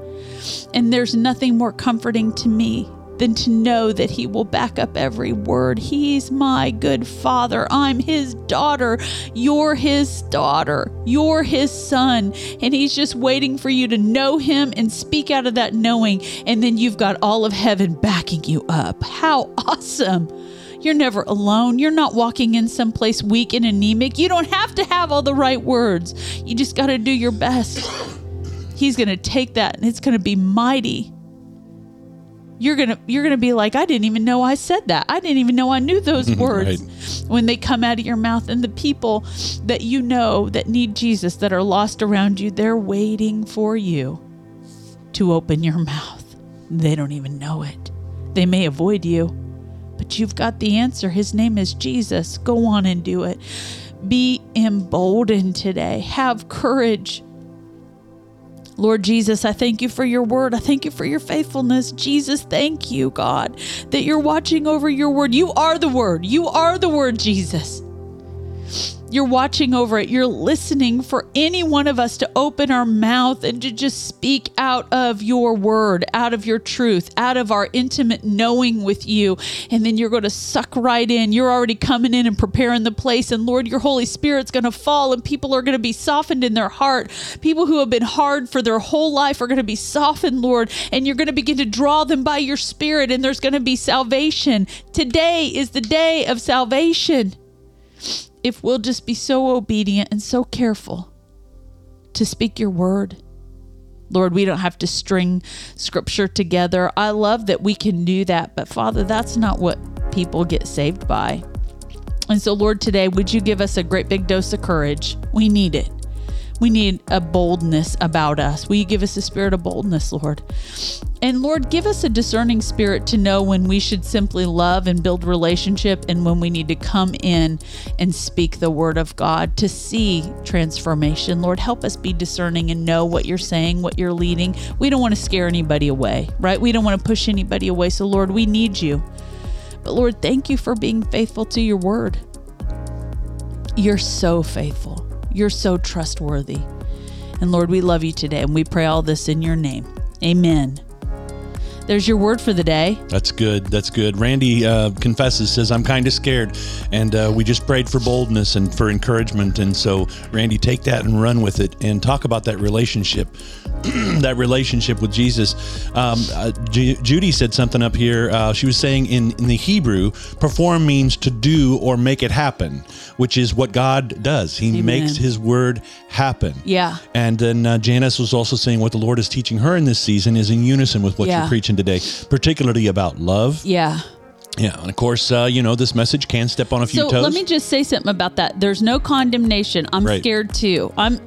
And there's nothing more comforting to me than to know that he will back up every word. He's my good father. I'm his daughter. You're his daughter. You're his son. And he's just waiting for you to know him and speak out of that knowing. And then you've got all of heaven backing you up. How awesome. You're never alone. You're not walking in someplace weak and anemic. You don't have to have all the right words. You just got to do your best. He's going to take that and it's going to be mighty. You're gonna be like, I didn't even know I said that. I didn't even know I knew those words right. When they come out of your mouth. And the people that you know that need Jesus, that are lost around you, they're waiting for you to open your mouth. They don't even know it. They may avoid you, but you've got the answer. His name is Jesus. Go on and do it. Be emboldened today. Have courage. Lord Jesus, I thank you for your word. I thank you for your faithfulness. Jesus, thank you, God, that you're watching over your word. You are the word. You are the word, Jesus. You're watching over it. You're listening for any one of us to open our mouth and to just speak out of your word, out of your truth, out of our intimate knowing with you. And then you're going to suck right in. You're already coming in and preparing the place. And Lord, your Holy Spirit's going to fall and people are going to be softened in their heart. People who have been hard for their whole life are going to be softened, Lord. And you're going to begin to draw them by your Spirit. And there's going to be salvation. Today is the day of salvation. If we'll just be so obedient and so careful to speak your word. Lord, we don't have to string scripture together. I love that we can do that, but Father, that's not what people get saved by. And so Lord, today, would you give us a great big dose of courage? We need it. We need a boldness about us. Will you give us a spirit of boldness, Lord? And Lord, give us a discerning spirit to know when we should simply love and build relationship and when we need to come in and speak the word of God to see transformation. Lord, help us be discerning and know what you're saying, what you're leading. We don't want to scare anybody away, right? We don't want to push anybody away. So Lord, we need you. But Lord, thank you for being faithful to your word. You're so faithful. You're so trustworthy. And Lord, we love you today, and we pray all this in your name. Amen. There's your word for the day. That's good. That's good. Randy confesses, says, I'm kind of scared. And we just prayed for boldness and for encouragement. And so, Randy, take that and run with it and talk about that relationship, that relationship with Jesus. Judy said something up here. She was saying in the Hebrew, perform means to do or make it happen, which is what God does. He Amen. Makes his word happen. Yeah. And then Janice was also saying what the Lord is teaching her in this season is in unison with what you're preaching today, particularly about love. Yeah. And of course, this message can step on a few toes. Let me just say something about that. There's no condemnation. I'm scared too. I'm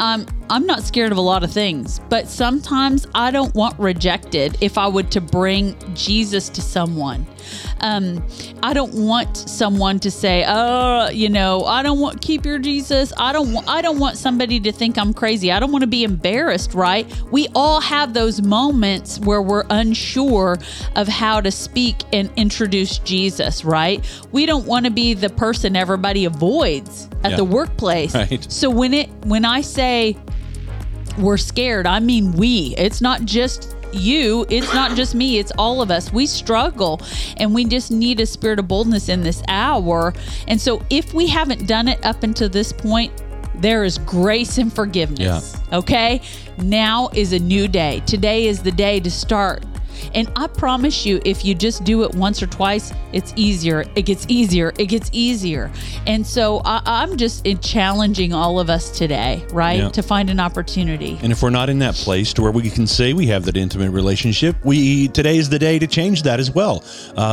I'm not scared of a lot of things, but sometimes I don't want rejected if I would to bring Jesus to someone. I don't want someone to say, oh, you know, I don't want, keep your Jesus. I don't want somebody to think I'm crazy. I don't want to be embarrassed, right? We all have those moments where we're unsure of how to speak and introduce Jesus, right? We don't want to be the person everybody avoids at the workplace. Right. So when I say we're scared, I mean we. It's not just you, it's not just me, it's all of us. We struggle, and we just need a spirit of boldness in this hour. And so if we haven't done it up until this point, there is grace and forgiveness. Yeah. Okay? Now is a new day. Today is the day to start. And I promise you, if you just do it once or twice, it's easier. It gets easier. It gets easier. And so I'm just challenging all of us today, right? Yeah. To find an opportunity. And if we're not in that place to where we can say we have that intimate relationship, today is the day to change that as well,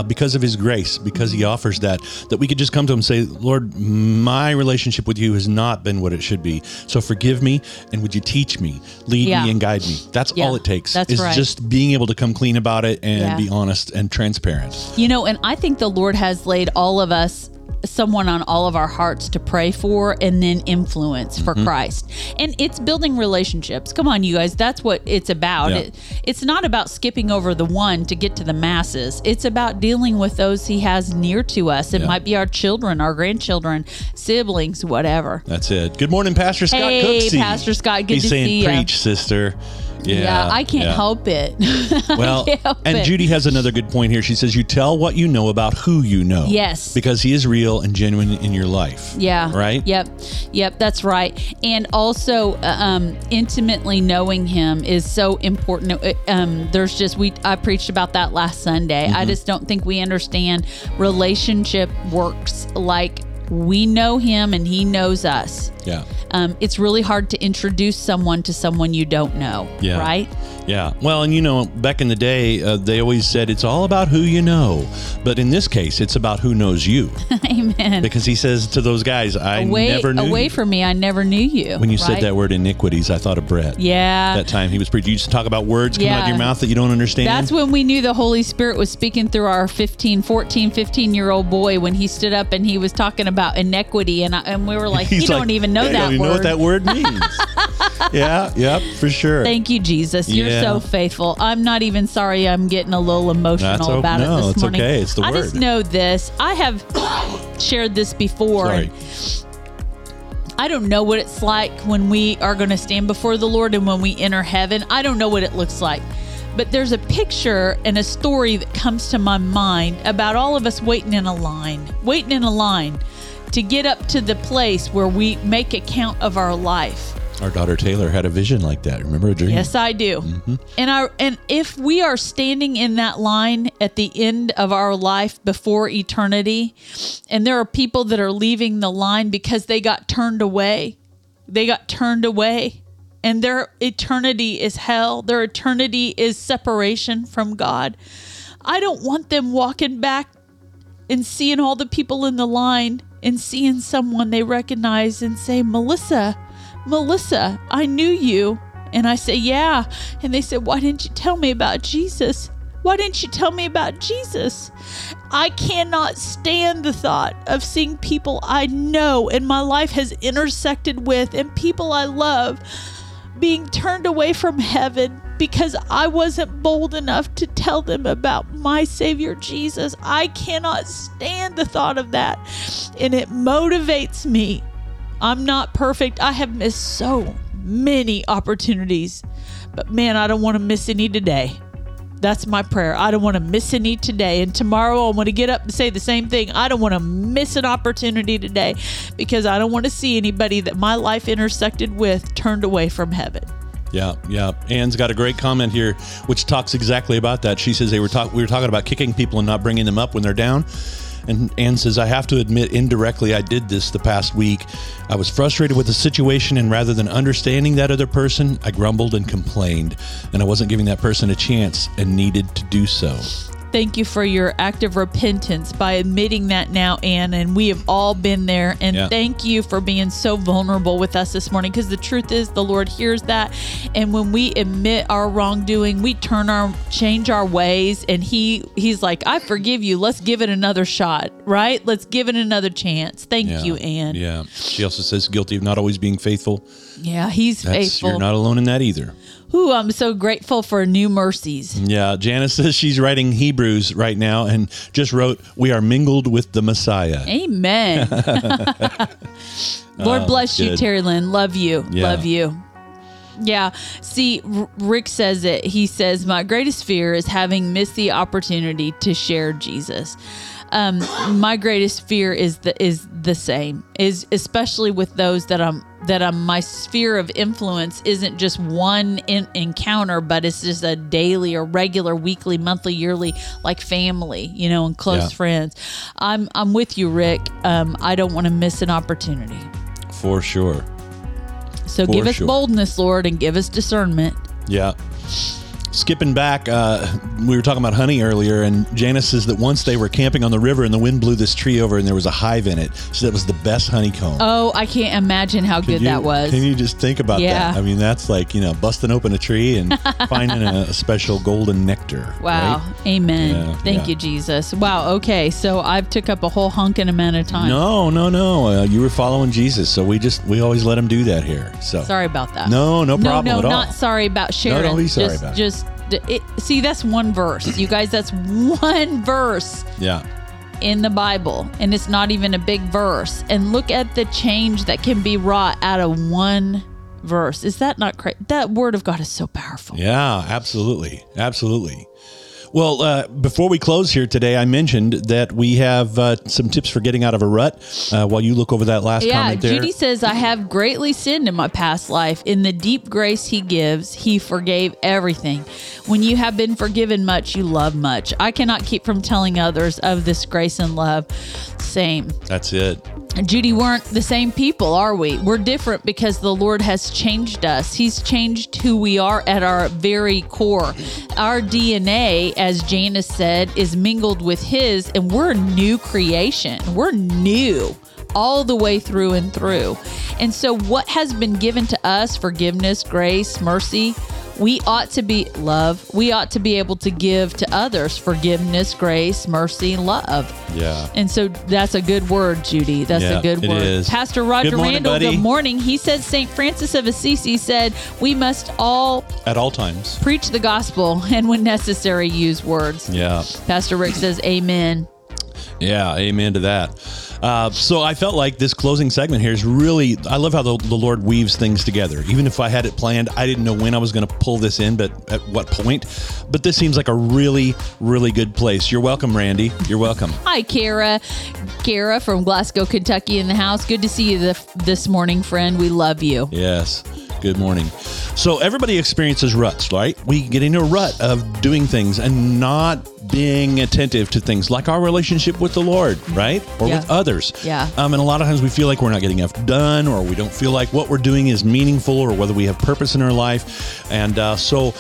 because of his grace, because he offers that we could just come to him and say, Lord, my relationship with you has not been what it should be. So forgive me. And would you teach me, lead me and guide me? That's all it takes. That's right. Just being able to come clean about it and be honest and transparent. You know, and I think the Lord has laid all of us someone on all of our hearts to pray for and then influence for Christ. And it's building relationships. Come on, you guys, that's what it's about. Yeah. It's not about skipping over the one to get to the masses. It's about dealing with those he has near to us. It might be our children, our grandchildren, siblings, whatever. That's it. Good morning, Pastor Scott Cooksey. Hey, Pastor Scott, good to see you. He's saying, preach, sister. Yeah, I can't help it. Well, Judy has another good point here. She says, you tell what you know about who you know. Yes. Because he is real and genuine in your life. Yeah. Right? Yep, that's right. And also, intimately knowing him is so important. I preached about that last Sunday. I just don't think we understand relationship works like we know him and he knows us. Yeah. It's really hard to introduce someone to someone you don't know. Yeah. Right? Yeah. Well, and you know, back in the day, they always said it's all about who you know. But in this case, it's about who knows you. Amen. Because he says to those guys, I never knew you. When you said that word iniquities, I thought of Brett. Yeah. That time he was preaching. You used to talk about words coming out of your mouth that you don't understand. That's when we knew the Holy Spirit was speaking through our 15-year-old boy when he stood up and he was talking about iniquity. And we were like, you don't even know what that word means. Yeah, for sure. Thank you, Jesus. You're so faithful. I'm not even sorry I'm getting a little emotional about it this morning. No, it's okay. It's the word. I just know this. I have shared this before. Sorry. I don't know what it's like when we are going to stand before the Lord and when we enter heaven. I don't know what it looks like. But there's a picture and a story that comes to my mind about all of us waiting in a line. To get up to the place where we make account of our life. Our daughter Taylor had a vision like that. Remember a dream? Yes, I do. Mm-hmm. And if we are standing in that line at the end of our life before eternity, and there are people that are leaving the line because they got turned away. And their eternity is hell. Their eternity is separation from God. I don't want them walking back and seeing all the people in the line and seeing someone they recognize and say, Melissa, I knew you. And I say, yeah. And they said, why didn't you tell me about Jesus? I cannot stand the thought of seeing people I know and my life has intersected with and people I love being turned away from heaven because I wasn't bold enough to tell them about my Savior Jesus. I cannot stand the thought of that, and it motivates me. I'm not perfect. I have missed so many opportunities, but man, I don't want to miss any today. That's my prayer. I don't want to miss any today. And tomorrow I want to get up and say the same thing. I don't want to miss an opportunity today because I don't want to see anybody that my life intersected with turned away from heaven. Yeah. Anne's got a great comment here, which talks exactly about that. She says we were talking about kicking people and not bringing them up when they're down. And Anne says, I have to admit indirectly, I did this the past week. I was frustrated with the situation, and rather than understanding that other person, I grumbled and complained, and I wasn't giving that person a chance and needed to do so. thank you for your act of repentance by admitting that now, Anne, and we have all been there. And thank you for being so vulnerable with us this morning, because the truth is the Lord hears that. And when we admit our wrongdoing, we change our ways, and he's like, I forgive you. Let's give it another shot, right? Let's give it another chance. Thank you, Anne. Yeah. She also says guilty of not always being faithful. Yeah, That's faithful. You're not alone in that either. Ooh, I'm so grateful for new mercies. Yeah, Janice says she's writing Hebrews right now and just wrote, we are mingled with the Messiah. Amen. Lord bless you, Terry Lynn. Love you. Yeah. Love you. Yeah. See, Rick says it. He says, my greatest fear is having missed the opportunity to share Jesus. My greatest fear is the same, especially with those that my sphere of influence isn't just one encounter, but it's just a daily or regular, weekly, monthly, yearly, like family, and close friends. I'm with you, Rick. I don't want to miss an opportunity. For sure. So give us boldness, Lord, and give us discernment. Yeah. Skipping back, we were talking about honey earlier, and Janice says that once they were camping on the river and the wind blew this tree over and there was a hive in it. So that was the best honeycomb. Oh, I can't imagine how good that was. Can you just think about that? I mean, that's like, busting open a tree and finding a special golden nectar. Wow. Right? Amen. Yeah, Thank you, Jesus. Wow. Okay. So I've took up a whole honking amount of time. No. You were following Jesus. So we always let him do that here. So sorry about that. No problem at all. No, not sorry about sharing. No, don't be sorry about it. See, that's one verse. You guys, that's one verse in the Bible, and it's not even a big verse. And look at the change that can be wrought out of one verse. Is that not crazy? That word of God is so powerful. Yeah, absolutely. Absolutely. Well, before we close here today, I mentioned that we have some tips for getting out of a rut while you look over that last comment there. Yeah, Judy says, I have greatly sinned in my past life. In the deep grace he gives, he forgave everything. When you have been forgiven much, you love much. I cannot keep from telling others of this grace and love. Same. That's it. Judy, weren't the same people, are we? We're different because the Lord has changed us. He's changed who we are at our very core. Our DNA, as Janice said, is mingled with his, and we're a new creation. We're new all the way through and through. And so what has been given to us, forgiveness, grace, mercy, we ought to be able to give to others forgiveness, grace, mercy, love. Yeah. And so that's a good word, Judy. That's a good word. Is. Pastor Roger Randall, buddy. Good morning. He said Saint Francis of Assisi said, we must at all times, preach the gospel and when necessary, use words. Yeah. Pastor Rick says, amen. Yeah, amen to that. So I felt like this closing segment here is really, I love how the Lord weaves things together. Even if I had it planned, I didn't know when I was going to pull this in, but at what point. But this seems like a really, really good place. You're welcome, Randy. You're welcome. Hi, Kara. Kara from Glasgow, Kentucky in the house. Good to see you this morning, friend. We love you. Yes. Good morning. So everybody experiences ruts, right? We get into a rut of doing things and not being attentive to things like our relationship with the Lord, right? Or with others. Yeah. And a lot of times we feel like we're not getting enough done, or we don't feel like what we're doing is meaningful, or whether we have purpose in our life. And so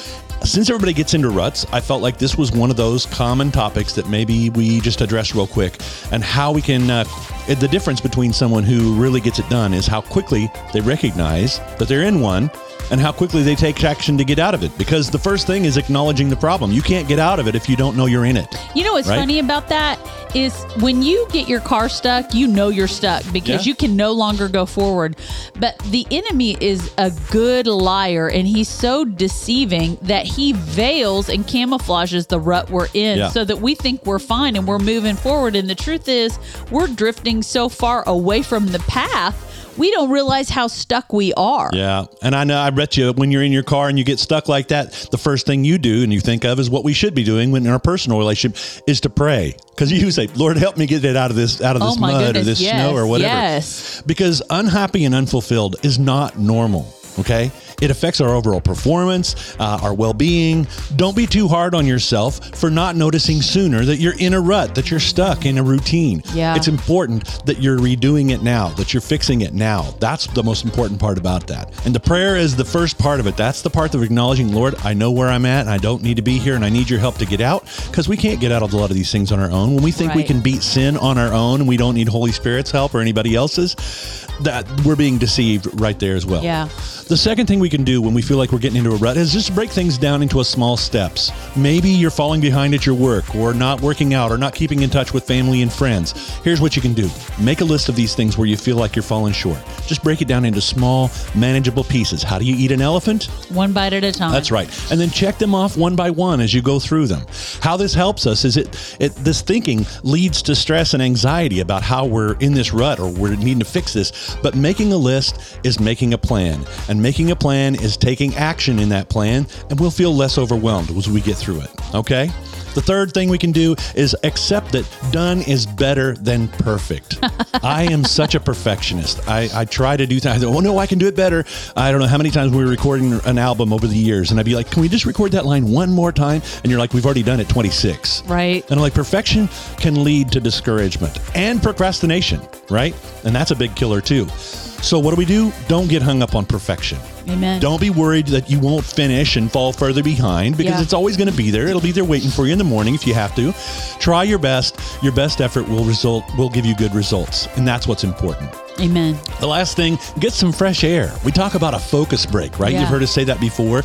since everybody gets into ruts, I felt like this was one of those common topics that maybe we just address real quick, and how we can, the difference between someone who really gets it done is how quickly they recognize that they're in one, and how quickly they take action to get out of it. Because the first thing is acknowledging the problem. You can't get out of it if you don't know you're in it. You know what's funny about that is when you get your car stuck, you know you're stuck because you can no longer go forward. But the enemy is a good liar, and he's so deceiving that he veils and camouflages the rut we're in so that we think we're fine and we're moving forward. And the truth is we're drifting so far away from the path, we don't realize how stuck we are. Yeah. And I bet you when you're in your car and you get stuck like that, the first thing you do and you think of is what we should be doing when in our personal relationship is to pray. Because you say, Lord, help me get it out of this mud, goodness, or this snow or whatever. Yes. Because unhappy and unfulfilled is not normal. Okay. It affects our overall performance, our well-being. Don't be too hard on yourself for not noticing sooner that you're in a rut, that you're stuck in a routine. Yeah. It's important that you're redoing it now, that you're fixing it now. That's the most important part about that. And the prayer is the first part of it. That's the part of acknowledging, Lord, I know where I'm at and I don't need to be here and I need your help to get out, because we can't get out of a lot of these things on our own. When we think we can beat sin on our own and we don't need Holy Spirit's help or anybody else's, that we're being deceived right there as well. Yeah. The second thing we can do when we feel like we're getting into a rut is just break things down into small steps. Maybe you're falling behind at your work or not working out or not keeping in touch with family and friends. Here's what you can do. Make a list of these things where you feel like you're falling short. Just break it down into small, manageable pieces. How do you eat an elephant? One bite at a time. That's right. And then check them off one by one as you go through them. How this helps us is this thinking leads to stress and anxiety about how we're in this rut or we're needing to fix this. But making a list is making a plan, and making a plan is taking action in that plan, and we'll feel less overwhelmed as we get through it. Okay? The third thing we can do is accept that done is better than perfect. I am such a perfectionist. I try to do things. Oh, no, I can do it better. I don't know how many times we were recording an album over the years, and I'd be like, can we just record that line one more time? And you're like, we've already done it 26. Right. And I'm like, perfection can lead to discouragement and procrastination, right? And that's a big killer too. So what do we do? Don't get hung up on perfection. Amen. Don't be worried that you won't finish and fall further behind, because it's always going to be there. It'll be there waiting for you in the morning if you have to. Try your best. Your best effort will give you good results. And that's what's important. Amen. The last thing, get some fresh air. We talk about a focus break, right? Yeah. You've heard us say that before.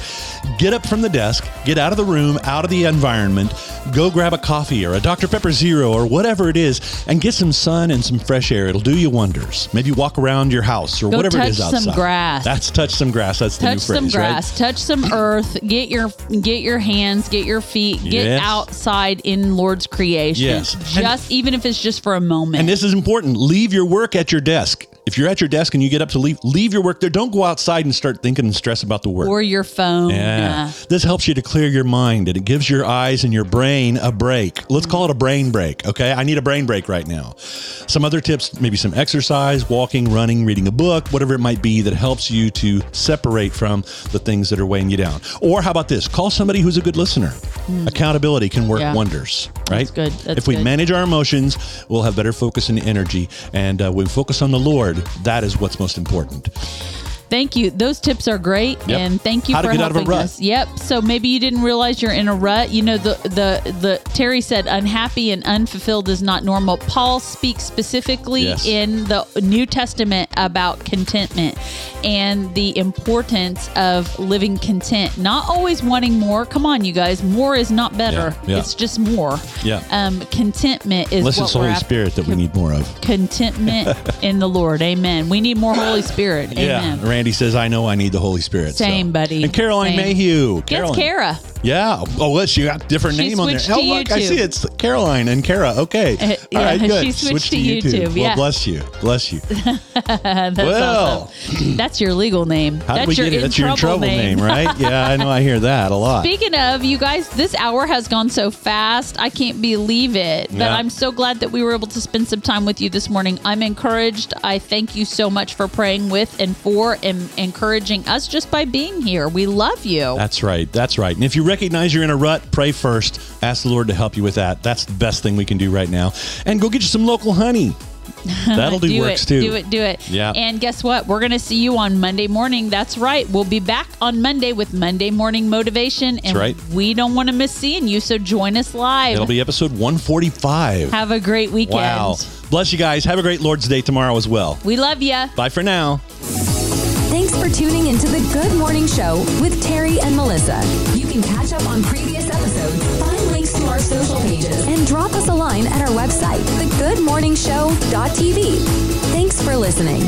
Get up from the desk, get out of the room, out of the environment, go grab a coffee or a Dr. Pepper Zero or whatever it is, and get some sun and some fresh air. It'll do you wonders. Maybe walk around your house or go whatever it is outside. Touch some grass. That's touch some grass. That's the new phrase, right? Touch some grass. Touch some earth. Get your hands, get your feet, get outside in Lord's creation. Yes. Even if it's just for a moment. And this is important. Leave your work at your desk. If you're at your desk and you get up to leave your work there. Don't go outside and start thinking and stress about the work. Or your phone. Yeah. This helps you to clear your mind, and it gives your eyes and your brain a break. Let's call it a brain break, okay? I need a brain break right now. Some other tips, maybe some exercise, walking, running, reading a book, whatever it might be that helps you to separate from the things that are weighing you down. Or how about this? Call somebody who's a good listener. Accountability can work wonders, right? That's good. If we manage our emotions, we'll have better focus and energy, and we focus on the Lord. That is what's most important. Thank you. Those tips are great, and thank you for helping us. How to get out of a rut. Yep. So maybe you didn't realize you're in a rut. You know, the Terry said unhappy and unfulfilled is not normal. Paul speaks specifically in the New Testament about contentment and the importance of living content. Not always wanting more. Come on, you guys. More is not better. Yeah, yeah. It's just more. Yeah. Contentment is unless what it's we're Holy after. Spirit that we need more of. Contentment in the Lord. Amen. We need more Holy Spirit. Amen. Yeah. Randy says, I know I need the Holy Spirit. Same, so. Buddy. And Caroline Mayhew. It's Kara. Yeah. Oh, well, she got a different name on there. Oh, look, I see it's Caroline and Kara. Okay. All right, good. She switched to YouTube. Well, bless you. Bless you. That's awesome. That's your legal name. How did we get it? That's your in trouble name, right? Yeah, I know. I hear that a lot. Speaking of, you guys, this hour has gone so fast. I can't believe it. But I'm so glad that we were able to spend some time with you this morning. I'm encouraged. I thank you so much for praying with and for and encouraging us just by being here. We love you. That's right. That's right. And if you recognize you're in a rut, pray first. Ask the Lord to help you with that. That's the best thing we can do right now. And go get you some local honey. That'll do works too. Do it. Yeah. And guess what? We're going to see you on Monday morning. That's right. We'll be back on Monday with Monday Morning Motivation. And that's right. We don't want to miss seeing you, so join us live. It'll be episode 145. Have a great weekend. Wow. Bless you guys. Have a great Lord's Day tomorrow as well. We love you. Bye for now. Thanks for tuning into The Good Morning Show with Terry and Melissa. You can catch up on previous episodes, find links to our social pages, and drop us a line at our website, TheGoodMorningShow.tv. Thanks for listening.